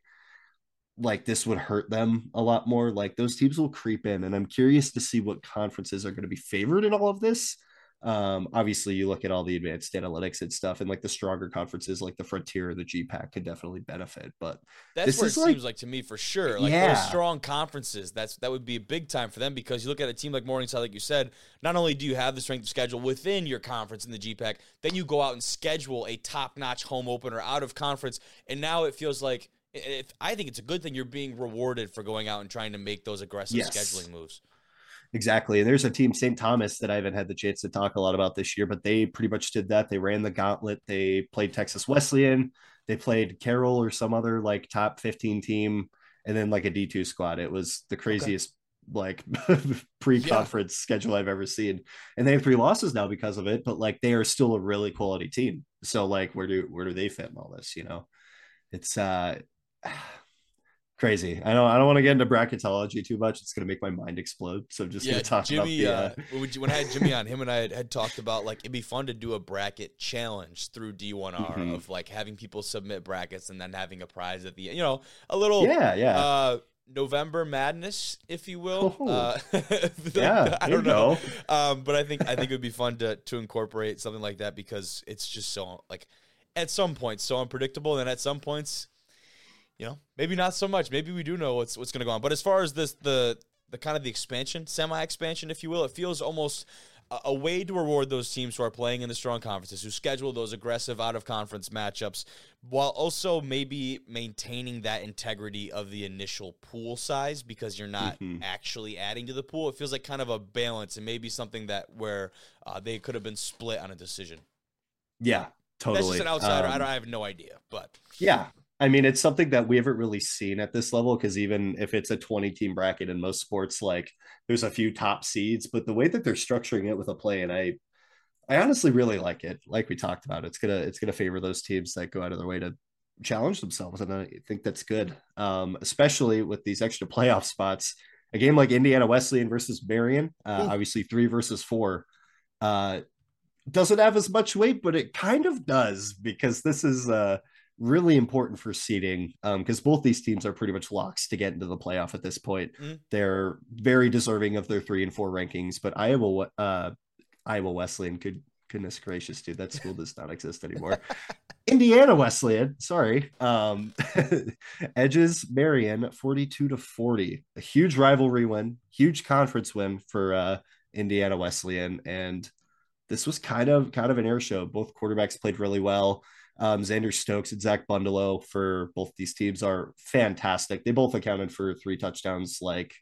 like, this would hurt them a lot more. Like, those teams will creep in, and I'm curious to see what conferences are going to be favored in all of this. Obviously you look at all the advanced analytics and stuff, and like the stronger conferences like the Frontier or the GPAC could definitely benefit, but that's where it seems like to me for sure. Like those strong conferences, that would be a big time for them, because you look at a team like Morningside, like you said, not only do you have the strength of schedule within your conference in the GPAC, then you go out and schedule a top-notch home opener out of conference, and now it feels like I think it's a good thing you're being rewarded for going out and trying to make those aggressive scheduling moves. Exactly. And there's a team, St. Thomas, that I haven't had the chance to talk a lot about this year, but they pretty much did that. They ran the gauntlet. They played Texas Wesleyan. They played Carroll or some other like top 15 team, and then like a D2 squad. It was the craziest like pre-conference schedule I've ever seen. And they have 3 losses now because of it, but like they are still a really quality team. So like, where do they fit in all this? You know, it's crazy. I don't want to get into bracketology too much. It's going to make my mind explode. So I'm just going to talk about when I had Jimmy on, him and I had talked about like, it'd be fun to do a bracket challenge through D1R of like having people submit brackets and then having a prize at the end, you know, a little November madness, if you will. I don't know. But I think it would be fun to incorporate something like that, because it's just so like at some points so unpredictable, and at some points, you know, maybe not so much. Maybe we do know what's going to go on. But as far as this, the kind of the expansion, semi-expansion, if you will, it feels almost a way to reward those teams who are playing in the strong conferences, who schedule those aggressive out-of-conference matchups, while also maybe maintaining that integrity of the initial pool size, because you're not actually adding to the pool. It feels like kind of a balance, and maybe something that where they could have been split on a decision. Yeah, totally. That's just an outsider. I have no idea, but yeah. I mean, it's something that we haven't really seen at this level, because even if it's a 20-team bracket in most sports, like there's a few top seeds, but the way that they're structuring it with a play, and I honestly really like it. Like we talked about, it's gonna favor those teams that go out of their way to challenge themselves, and I think that's good, especially with these extra playoff spots. A game like Indiana Wesleyan versus Marion, obviously 3 versus 4, doesn't have as much weight, but it kind of does, because this is really important for seeding, because both these teams are pretty much locks to get into the playoff at this point. They're very deserving of their 3 and 4 rankings, but Iowa Wesleyan, goodness gracious, dude, that school does not exist anymore. Indiana Wesleyan, sorry, edges Marion 42-40, a huge rivalry win, huge conference win for Indiana Wesleyan, and this was kind of an air show. Both quarterbacks played really well. Xander Stokes and Zach Bundelow for both these teams are fantastic. They both accounted for 3 touchdowns, like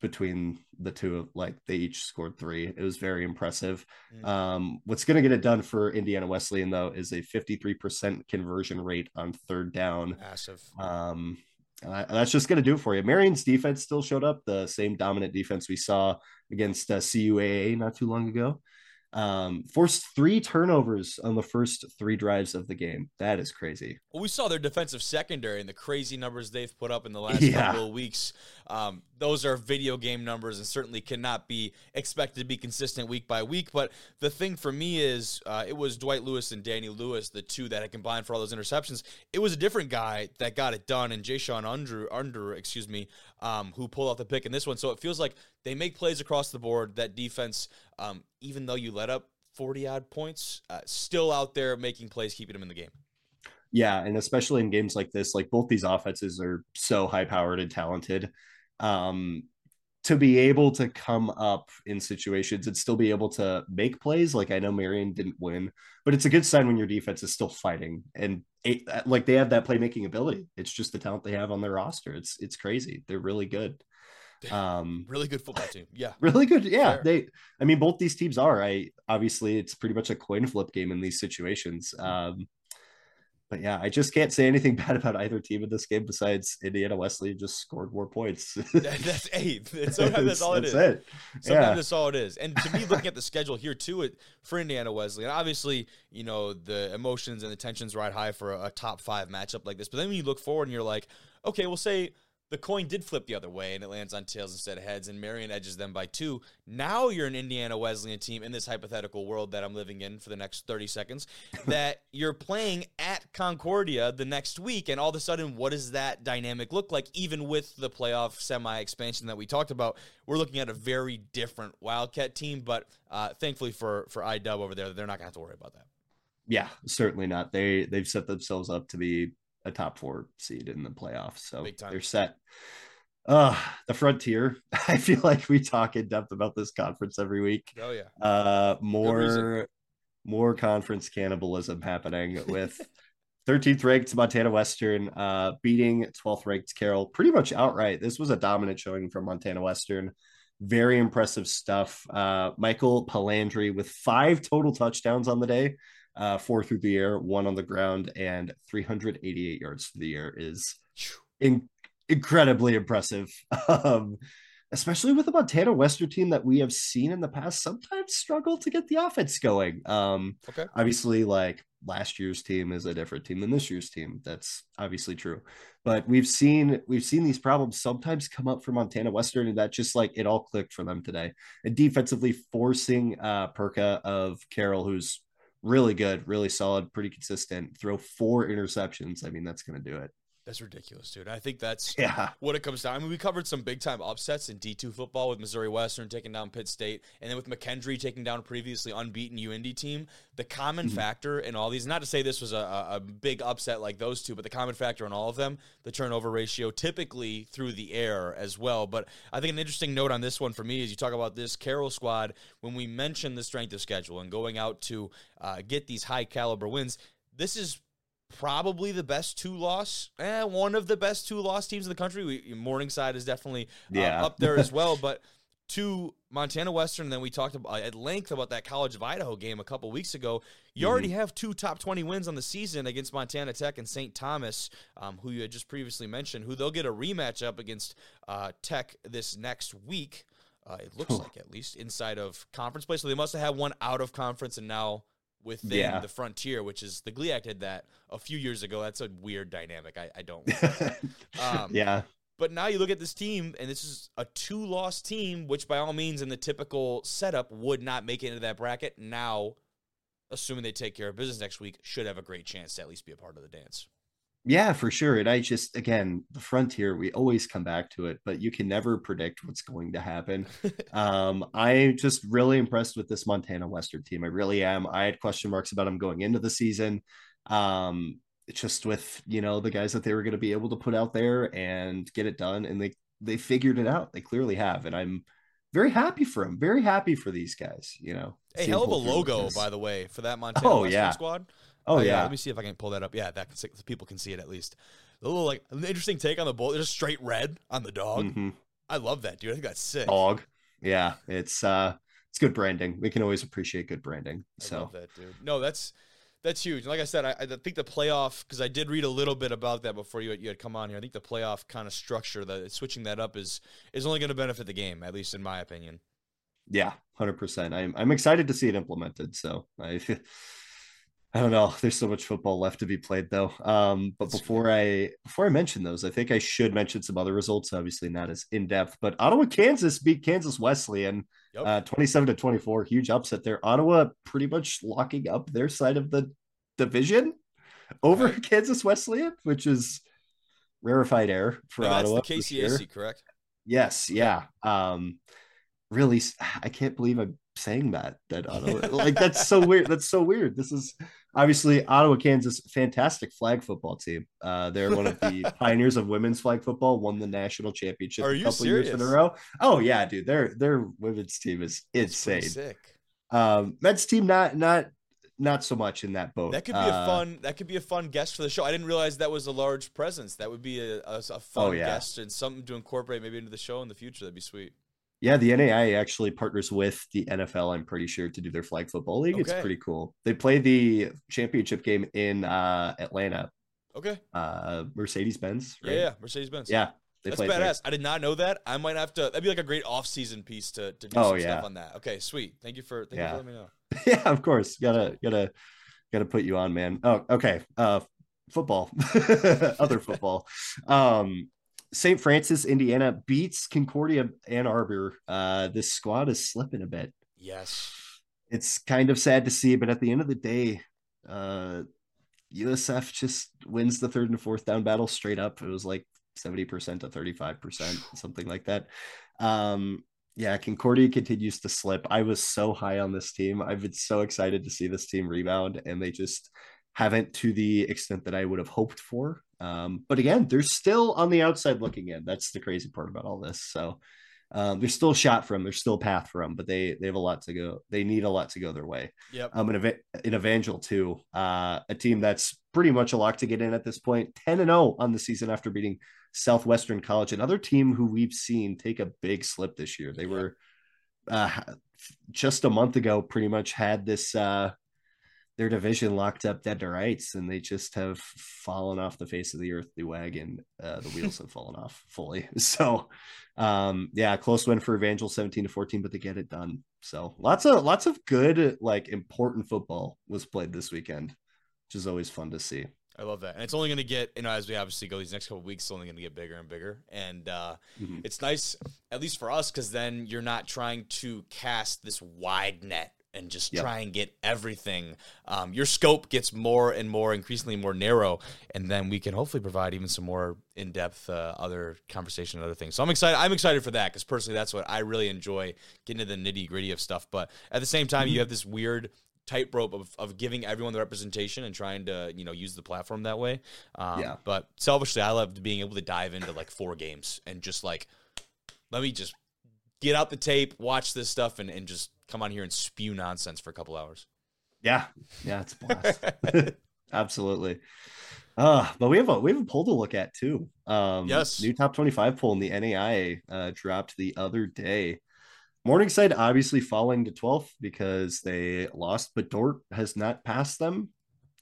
between the two, like they each scored 3. It was very impressive. What's going to get it done for Indiana Wesleyan though is a 53% conversion rate on third down. Massive. And that's just going to do it for you. Marion's defense still showed up, the same dominant defense we saw against CUAA not too long ago. Forced 3 turnovers on the first 3 drives of the game. That is crazy. Well, we saw their defensive secondary and the crazy numbers they've put up in the last couple of weeks. Those are video game numbers and certainly cannot be expected to be consistent week by week. But the thing for me is it was Dwight Lewis and Danny Lewis, the two that had combined for all those interceptions. It was a different guy that got it done, and Ja'Shawn Unruh, who pulled out the pick in this one. So it feels like they make plays across the board. That defense, even though you let up 40-odd points, still out there making plays, keeping them in the game. Yeah, and especially in games like this, like both these offenses are so high-powered and talented. to be able to come up in situations and still be able to make plays. Like, I know Marion didn't win, but it's a good sign when your defense is still fighting, and like they have that playmaking ability. It's just the talent they have on their roster. It's crazy. They're really good. Really good football team. Yeah. Really good. Yeah. Fair. I mean, both these teams are, obviously it's pretty much a coin flip game in these situations. But yeah, I just can't say anything bad about either team in this game besides Indiana Wesleyan just scored more points. That's eight. Sometimes that's all it is. It. Sometimes that's all it is. And to me, looking at the schedule here too, for Indiana Wesleyan, obviously, you know, the emotions and the tensions ride high for a top five matchup like this. But then when you look forward and you're like, okay, we'll say the coin did flip the other way and it lands on tails instead of heads and Marion edges them by 2. Now you're an Indiana Wesleyan team in this hypothetical world that I'm living in for the next 30 seconds that you're playing at Concordia the next week. And all of a sudden, what does that dynamic look like? Even with the playoff semi-expansion that we talked about, we're looking at a very different Wildcat team, but thankfully for IW over there, they're not gonna have to worry about that. Yeah, certainly not. They've set themselves up to be a top 4 seed in the playoffs. So they're set. The Frontier. I feel like we talk in depth about this conference every week. Oh yeah. More conference cannibalism happening with 13th ranked Montana Western beating 12th ranked Carroll pretty much outright. This was a dominant showing from Montana Western. Very impressive stuff. Michael Palandri with 5 total touchdowns on the day. 4 through the air, 1 on the ground, and 388 yards through the air is incredibly impressive, especially with the Montana Western team that we have seen in the past sometimes struggle to get the offense going. Obviously, like, last year's team is a different team than this year's team. That's obviously true, but we've seen these problems sometimes come up for Montana Western, and that just, like, it all clicked for them today. And defensively forcing Perka of Carroll, who's really good, really solid, pretty consistent, throw 4 interceptions. I mean, that's going to do it. That's ridiculous, dude. I think that's what it comes down. I mean, we covered some big-time upsets in D2 football with Missouri Western taking down Pitt State, and then with McKendree taking down a previously unbeaten UIndy team. The common factor in all these, not to say this was a big upset like those two, but the common factor in all of them, the turnover ratio, typically through the air as well. But I think an interesting note on this one for me is you talk about this Carroll squad, when we mentioned the strength of schedule and going out to get these high-caliber wins, this is probably the best one of the best 2-loss teams in the country. Morningside is definitely up there as well, but to Montana Western, then we talked about, at length about that College of Idaho game a couple weeks ago. You already have 2 top 20 wins on the season against Montana Tech and St. Thomas, who you had just previously mentioned, who they'll get a rematch up against Tech this next week. It looks like, at least inside of conference play. So they must have had one out of conference and now within the Frontier, which is the GLIAC did that a few years ago. That's a weird dynamic. I don't like but now you look at this team, and this is a 2-loss team, which by all means in the typical setup would not make it into that bracket. Now, assuming they take care of business next week, should have a great chance to at least be a part of the dance. Yeah, for sure. And I just, again, the Frontier, we always come back to it, but you can never predict what's going to happen. I'm just really impressed with this Montana Western team. I really am. I had question marks about them going into the season, just with, you know, the guys that they were going to be able to put out there and get it done. And they figured it out. They clearly have. And I'm very happy for them. Very happy for these guys, you know. A hell of a logo, by the way, for that Montana Western squad. Let me see if I can pull that up. Yeah, people can see it at least. A little, like, an interesting take on the bull. Just straight red on the dog. Mm-hmm. I love that, dude. I think that's sick. Dog. Yeah, it's good branding. We can always appreciate good branding. I love that, dude. No, that's huge. And like I said, I think the playoff, because I did read a little bit about that before you had come on here. I think the playoff kind of structure, switching that up is only going to benefit the game, at least in my opinion. Yeah, 100%. I'm excited to see it implemented. So I don't know. There's so much football left to be played, though. But before I mention those, I think I should mention some other results. Obviously, not as in depth, but Ottawa, Kansas beat Kansas Wesleyan 27-24. Huge upset there. Ottawa pretty much locking up their side of the division over Kansas Wesleyan, which is rarefied air for Ottawa. That's the KCAC, correct? Yes. Yeah. Really, I can't believe I'm saying that Ottawa, like, that's so weird. That's so weird. This is obviously Ottawa, Kansas, fantastic flag football team. They're one of the pioneers of women's flag football, won the national championship a couple years in a row. Oh yeah, dude, their women's team is insane. Sick. Mets team, not so much in that boat. That could be a fun guest for the show. I didn't realize that was a large presence. That would be a fun guest and something to incorporate maybe into the show in the future. That'd be sweet. Yeah, the NAIA actually partners with the NFL, I'm pretty sure, to do their flag football league. Okay. It's pretty cool. They play the championship game in Atlanta. Okay. Mercedes-Benz, right? Yeah, Mercedes-Benz. Yeah. That's badass. There. I did not know that. I might have to. That'd be like a great off-season piece to do some stuff on that. Okay, sweet. Thank you for letting me know. Yeah, of course. Gotta put you on, man. Oh, okay. Football. Other football. St. Francis, Indiana beats Concordia Ann Arbor. This squad is slipping a bit. Yes. It's kind of sad to see, but at the end of the day, USF just wins the third and fourth down battle straight up. It was like 70% to 35%, something like that. Yeah, Concordia continues to slip. I was so high on this team. I've been so excited to see this team rebound, and they just haven't to the extent that I would have hoped for. But again, they're still on the outside looking in. That's the crazy part about all this. So there's still a shot for them. There's still a path for them, but they have a lot to go. They need a lot to go their way. Yep. In Evangel too, a team that's pretty much a lock to get in at this point, 10-0 on the season after beating Southwestern College, another team who we've seen take a big slip this year. They were just a month ago, pretty much had this, their division locked up dead to rights, and they just have fallen off the face of the earth. The wagon, the wheels have fallen off fully. So close win for Evangel, 17-14, but they get it done. So lots of good, like, important football was played this weekend, which is always fun to see. I love that. And it's only going to get, as we obviously go these next couple of weeks, it's only going to get bigger and bigger. And it's nice, at least for us, because then you're not trying to cast this wide net and just try and get everything. Your scope gets more and more, increasingly more narrow, and then we can hopefully provide even some more in-depth other conversation and other things. So I'm excited for that, because personally that's what I really enjoy, getting into the nitty-gritty of stuff. But at the same time, you have this weird tightrope of giving everyone the representation and trying to, use the platform that way. But selfishly, I loved being able to dive into like four games and just like, let me just get out the tape, watch this stuff, and just come on here and spew nonsense for a couple hours. Yeah. Yeah. It's a blast. Absolutely. But we have a poll to look at too. New top 25 poll in the NAIA dropped the other day. Morningside obviously falling to 12th because they lost, but Dort has not passed them.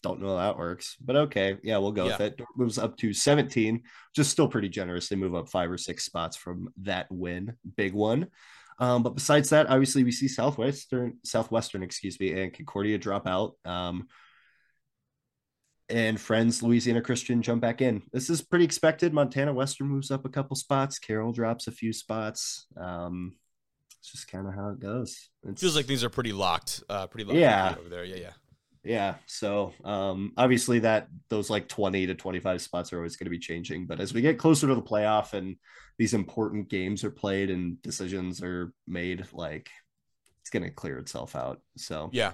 Don't know how that works, but okay. Yeah, we'll go with it. Dort moves up to 17, just still pretty generous. They move up 5 or 6 spots from that win. Big one. But besides that, obviously we see Southwestern, and Concordia drop out. And Friends, Louisiana Christian jump back in. This is pretty expected. Montana Western moves up a couple spots. Carroll drops a few spots. It's just kind of how it goes. It feels like these are pretty locked over there. Yeah. So obviously those like 20 to 25 spots are always going to be changing. But as we get closer to the playoff and these important games are played and decisions are made, like, it's going to clear itself out. So yeah,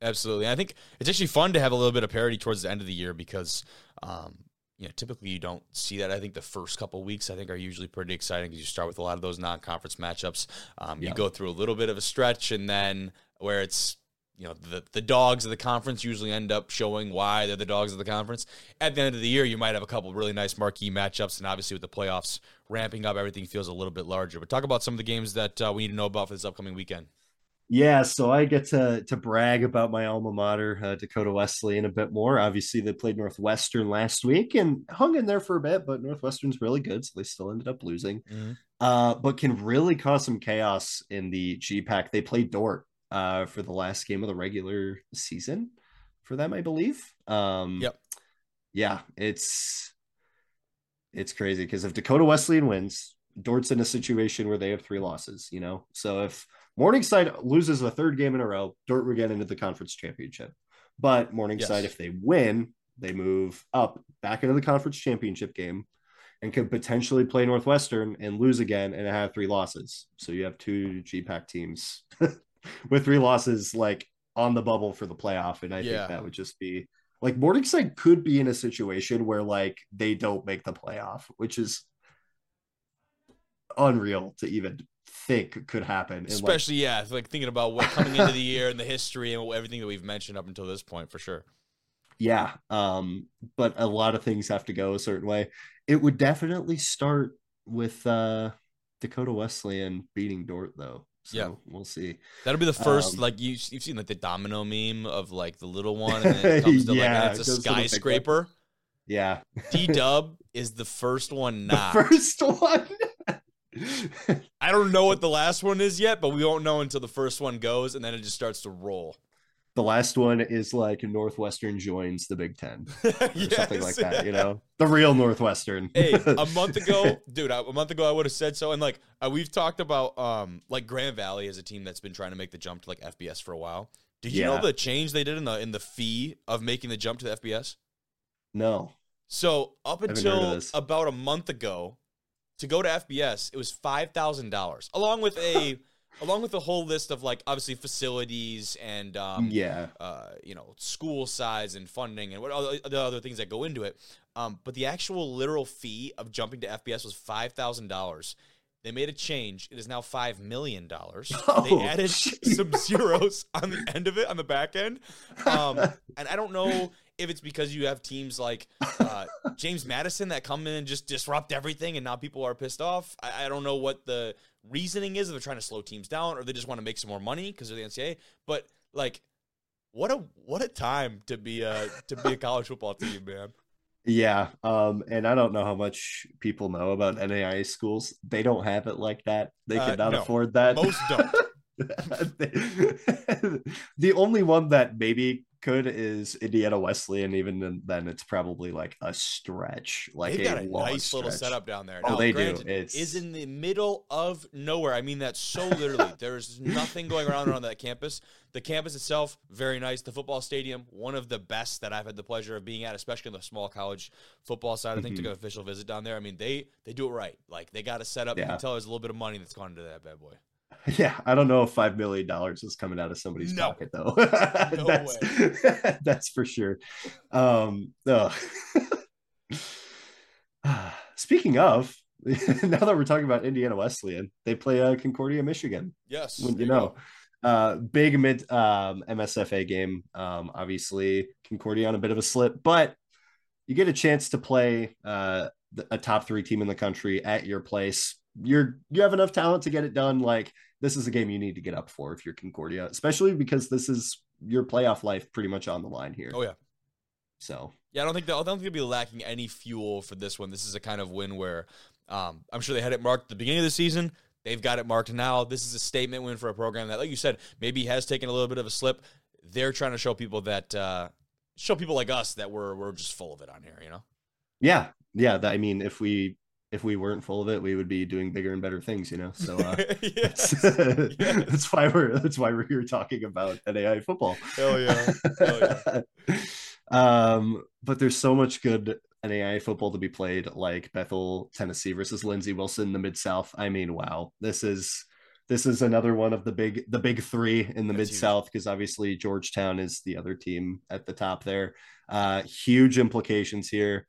absolutely. I think it's actually fun to have a little bit of parity towards the end of the year because typically you don't see that. I think the first couple of weeks, I think, are usually pretty exciting because you start with a lot of those non-conference matchups. You go through a little bit of a stretch, and then where it's, the dogs of the conference usually end up showing why they're the dogs of the conference. At the end of the year, you might have a couple of really nice marquee matchups, and obviously with the playoffs ramping up, everything feels a little bit larger. But talk about some of the games that we need to know about for this upcoming weekend. Yeah, so I get to brag about my alma mater, Dakota Wesleyan, a bit more. Obviously, they played Northwestern last week and hung in there for a bit, but Northwestern's really good, so they still ended up losing. Mm-hmm. But can really cause some chaos in the GPAC. They played Dort for the last game of the regular season for them, I believe. Yeah, it's crazy because if Dakota Wesleyan wins, Dort's in a situation where they have 3 losses, So if Morningside loses the 3rd game in a row, Dort will get into the conference championship. But Morningside, if they win, they move up back into the conference championship game and could potentially play Northwestern and lose again and have 3 losses. So you have 2 GPAC teams with three losses, like on the bubble for the playoff. And I think that would just be like Morningside could be in a situation where like they don't make the playoff, which is unreal to even think could happen. And especially, like, yeah, like thinking about what coming into the year and the history and everything that we've mentioned up until this point, for sure. Yeah. But a lot of things have to go a certain way. It would definitely start with Dakota Wesleyan beating Dort, though. So we'll see. That'll be the first, like you've seen like the domino meme of like the little one, and then it comes to like it's a skyscraper. Yeah. D-Dub is the first one. Not the first one. I don't know what the last one is yet, but we won't know until the first one goes, and then it just starts to roll. The last one is like Northwestern joins the Big Ten or something like that, you know, the real Northwestern. Hey, a month ago, dude, I would have said so. And like, we've talked about like Grand Valley is a team that's been trying to make the jump to like FBS for a while. Did you know the change they did in the fee of making the jump to the FBS? No. So up until about a month ago, to go to FBS, it was $5,000, along with a whole list of like obviously facilities and you know, school size and funding and what the other things that go into it. But the actual literal fee of jumping to FBS was $5,000. They made a change. It is now $5 million. Oh, they added some zeros on the end of it, on the back end, and I don't know if it's because you have teams like James Madison that come in and just disrupt everything, and now people are pissed off. I don't know what the reasoning is. If they're trying to slow teams down, or they just want to make some more money because they're the NCAA. But like, what a time to be a college football team, man. Yeah, and I don't know how much people know about NAIA schools. They don't have it like that. They cannot afford that. Most don't. The only one that maybe could is Indiana Wesleyan, and even then it's probably like a stretch. Like they've got a nice stretch. Little setup down there. Oh, now, they granted, do. It is in the middle of nowhere. I mean that so literally. There's nothing going around that campus. The campus itself, very nice. The football stadium, one of the best that I've had the pleasure of being at, especially on the small college football side. I think to go official visit down there. I mean they do it right. Like they got a setup. You can tell there's a little bit of money that's gone into that bad boy. Yeah, I don't know if $5 million is coming out of somebody's pocket, though. No way. That's for sure. Speaking of, now that we're talking about Indiana Wesleyan, they play Concordia, Michigan. Yes. You know, big MSFA game. Obviously, Concordia on a bit of a slip, but you get a chance to play a top three team in the country at your place. You have enough talent to get it done. Like, this is a game you need to get up for if you're Concordia, especially because this is your playoff life pretty much on the line here. Oh yeah. So yeah, I don't think they'll be lacking any fuel for this one. This is a kind of win where I'm sure they had it marked at the beginning of the season. They've got it marked now. This is a statement win for a program that, like you said, maybe has taken a little bit of a slip. They're trying to show people that show people like us that we're just full of it on here, you know? Yeah. Yeah. I mean, if we weren't full of it, we would be doing bigger and better things, you know? So that's why we're here talking about NAIA football. Hell yeah. Hell yeah. But there's so much good NAIA football to be played, like Bethel, Tennessee versus Lindsey Wilson, the Mid-South. I mean, wow. This is another one of the big three in the Mid-South, because obviously Georgetown is the other team at the top there. Huge implications here.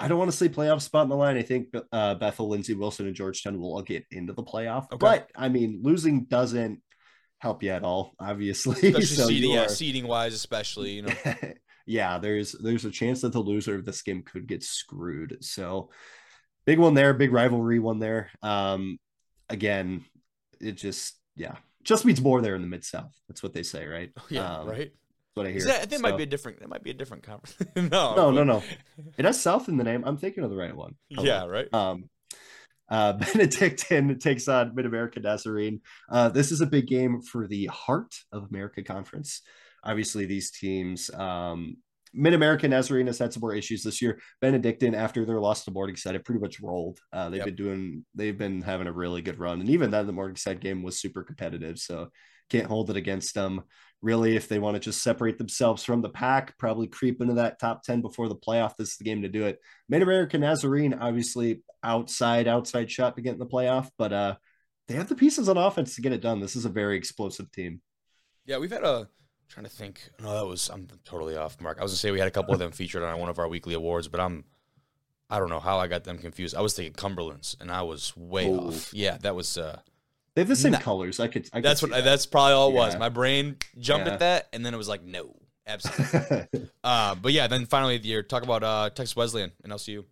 I don't want to say playoff spot on the line. I think Bethel, Lindsey Wilson, and Georgetown will all get into the playoff. Okay. But, I mean, losing doesn't help you at all, obviously. So seeding-wise, especially. You know. Yeah, there's a chance that the loser of this game could get screwed. So, big one there, big rivalry one there. Again, it just means more there in the Mid-South. That's what they say, right? Yeah, right. What I hear. I think it might be a different conference. No. It has South in the name. I'm thinking of the right one. Right. Benedictine takes on Mid-America Nazarene. This is a big game for the Heart of America Conference. Obviously, these teams, Mid-America Nazarene has had some more issues this year. Benedictine, after their loss to Morningside, it pretty much rolled. They've been having a really good run. And even then, the Morningside game was super competitive. So can't hold it against them. Really, if they want to just separate themselves from the pack, probably creep into that top 10 before the playoff, this is the game to do it. Mid-America Nazarene, obviously outside shot to get in the playoff, but they have the pieces on offense to get it done. This is a very explosive team. Yeah, we've had a – trying to think. No, that was – I'm totally off, Mark. I was going to say we had a couple of them featured on one of our weekly awards, but I don't know how I got them confused. I was thinking Cumberland's, and I was way off. Yeah, that was they have the same colors. I could that's what. That. That's probably all it was. My brain jumped at that, and then it was like, no, absolutely. But yeah, then finally of the year, talk about Texas Wesleyan and LCU.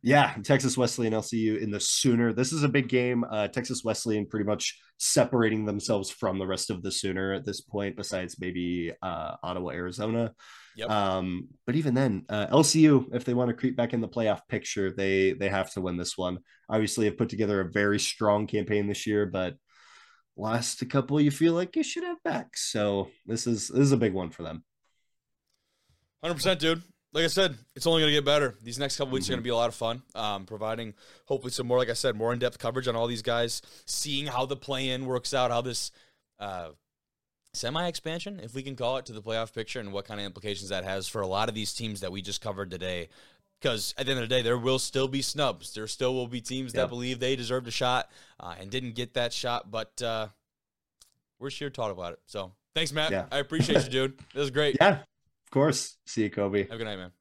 Yeah, Texas Wesleyan, LCU in the Sooner. This is a big game. Texas Wesleyan pretty much separating themselves from the rest of the Sooner at this point, besides maybe Ottawa, Arizona. Yep. But even then, LCU, if they want to creep back in the playoff picture, they have to win this one. Obviously, have put together a very strong campaign this year, but lost a couple you feel like you should have back. So this is a big one for them. 100%, dude. Like I said, it's only going to get better. These next couple weeks are going to be a lot of fun, providing hopefully some more, like I said, more in-depth coverage on all these guys, seeing how the play-in works out, how this semi-expansion, if we can call it, to the playoff picture and what kind of implications that has for a lot of these teams that we just covered today. Because at the end of the day, there will still be snubs. There still will be teams that believe they deserved a shot and didn't get that shot, but we're sure taught about it. So thanks, Matt. Yeah. I appreciate you, dude. This is great. Yeah. Of course. See you, Kobe. Have a good night, man.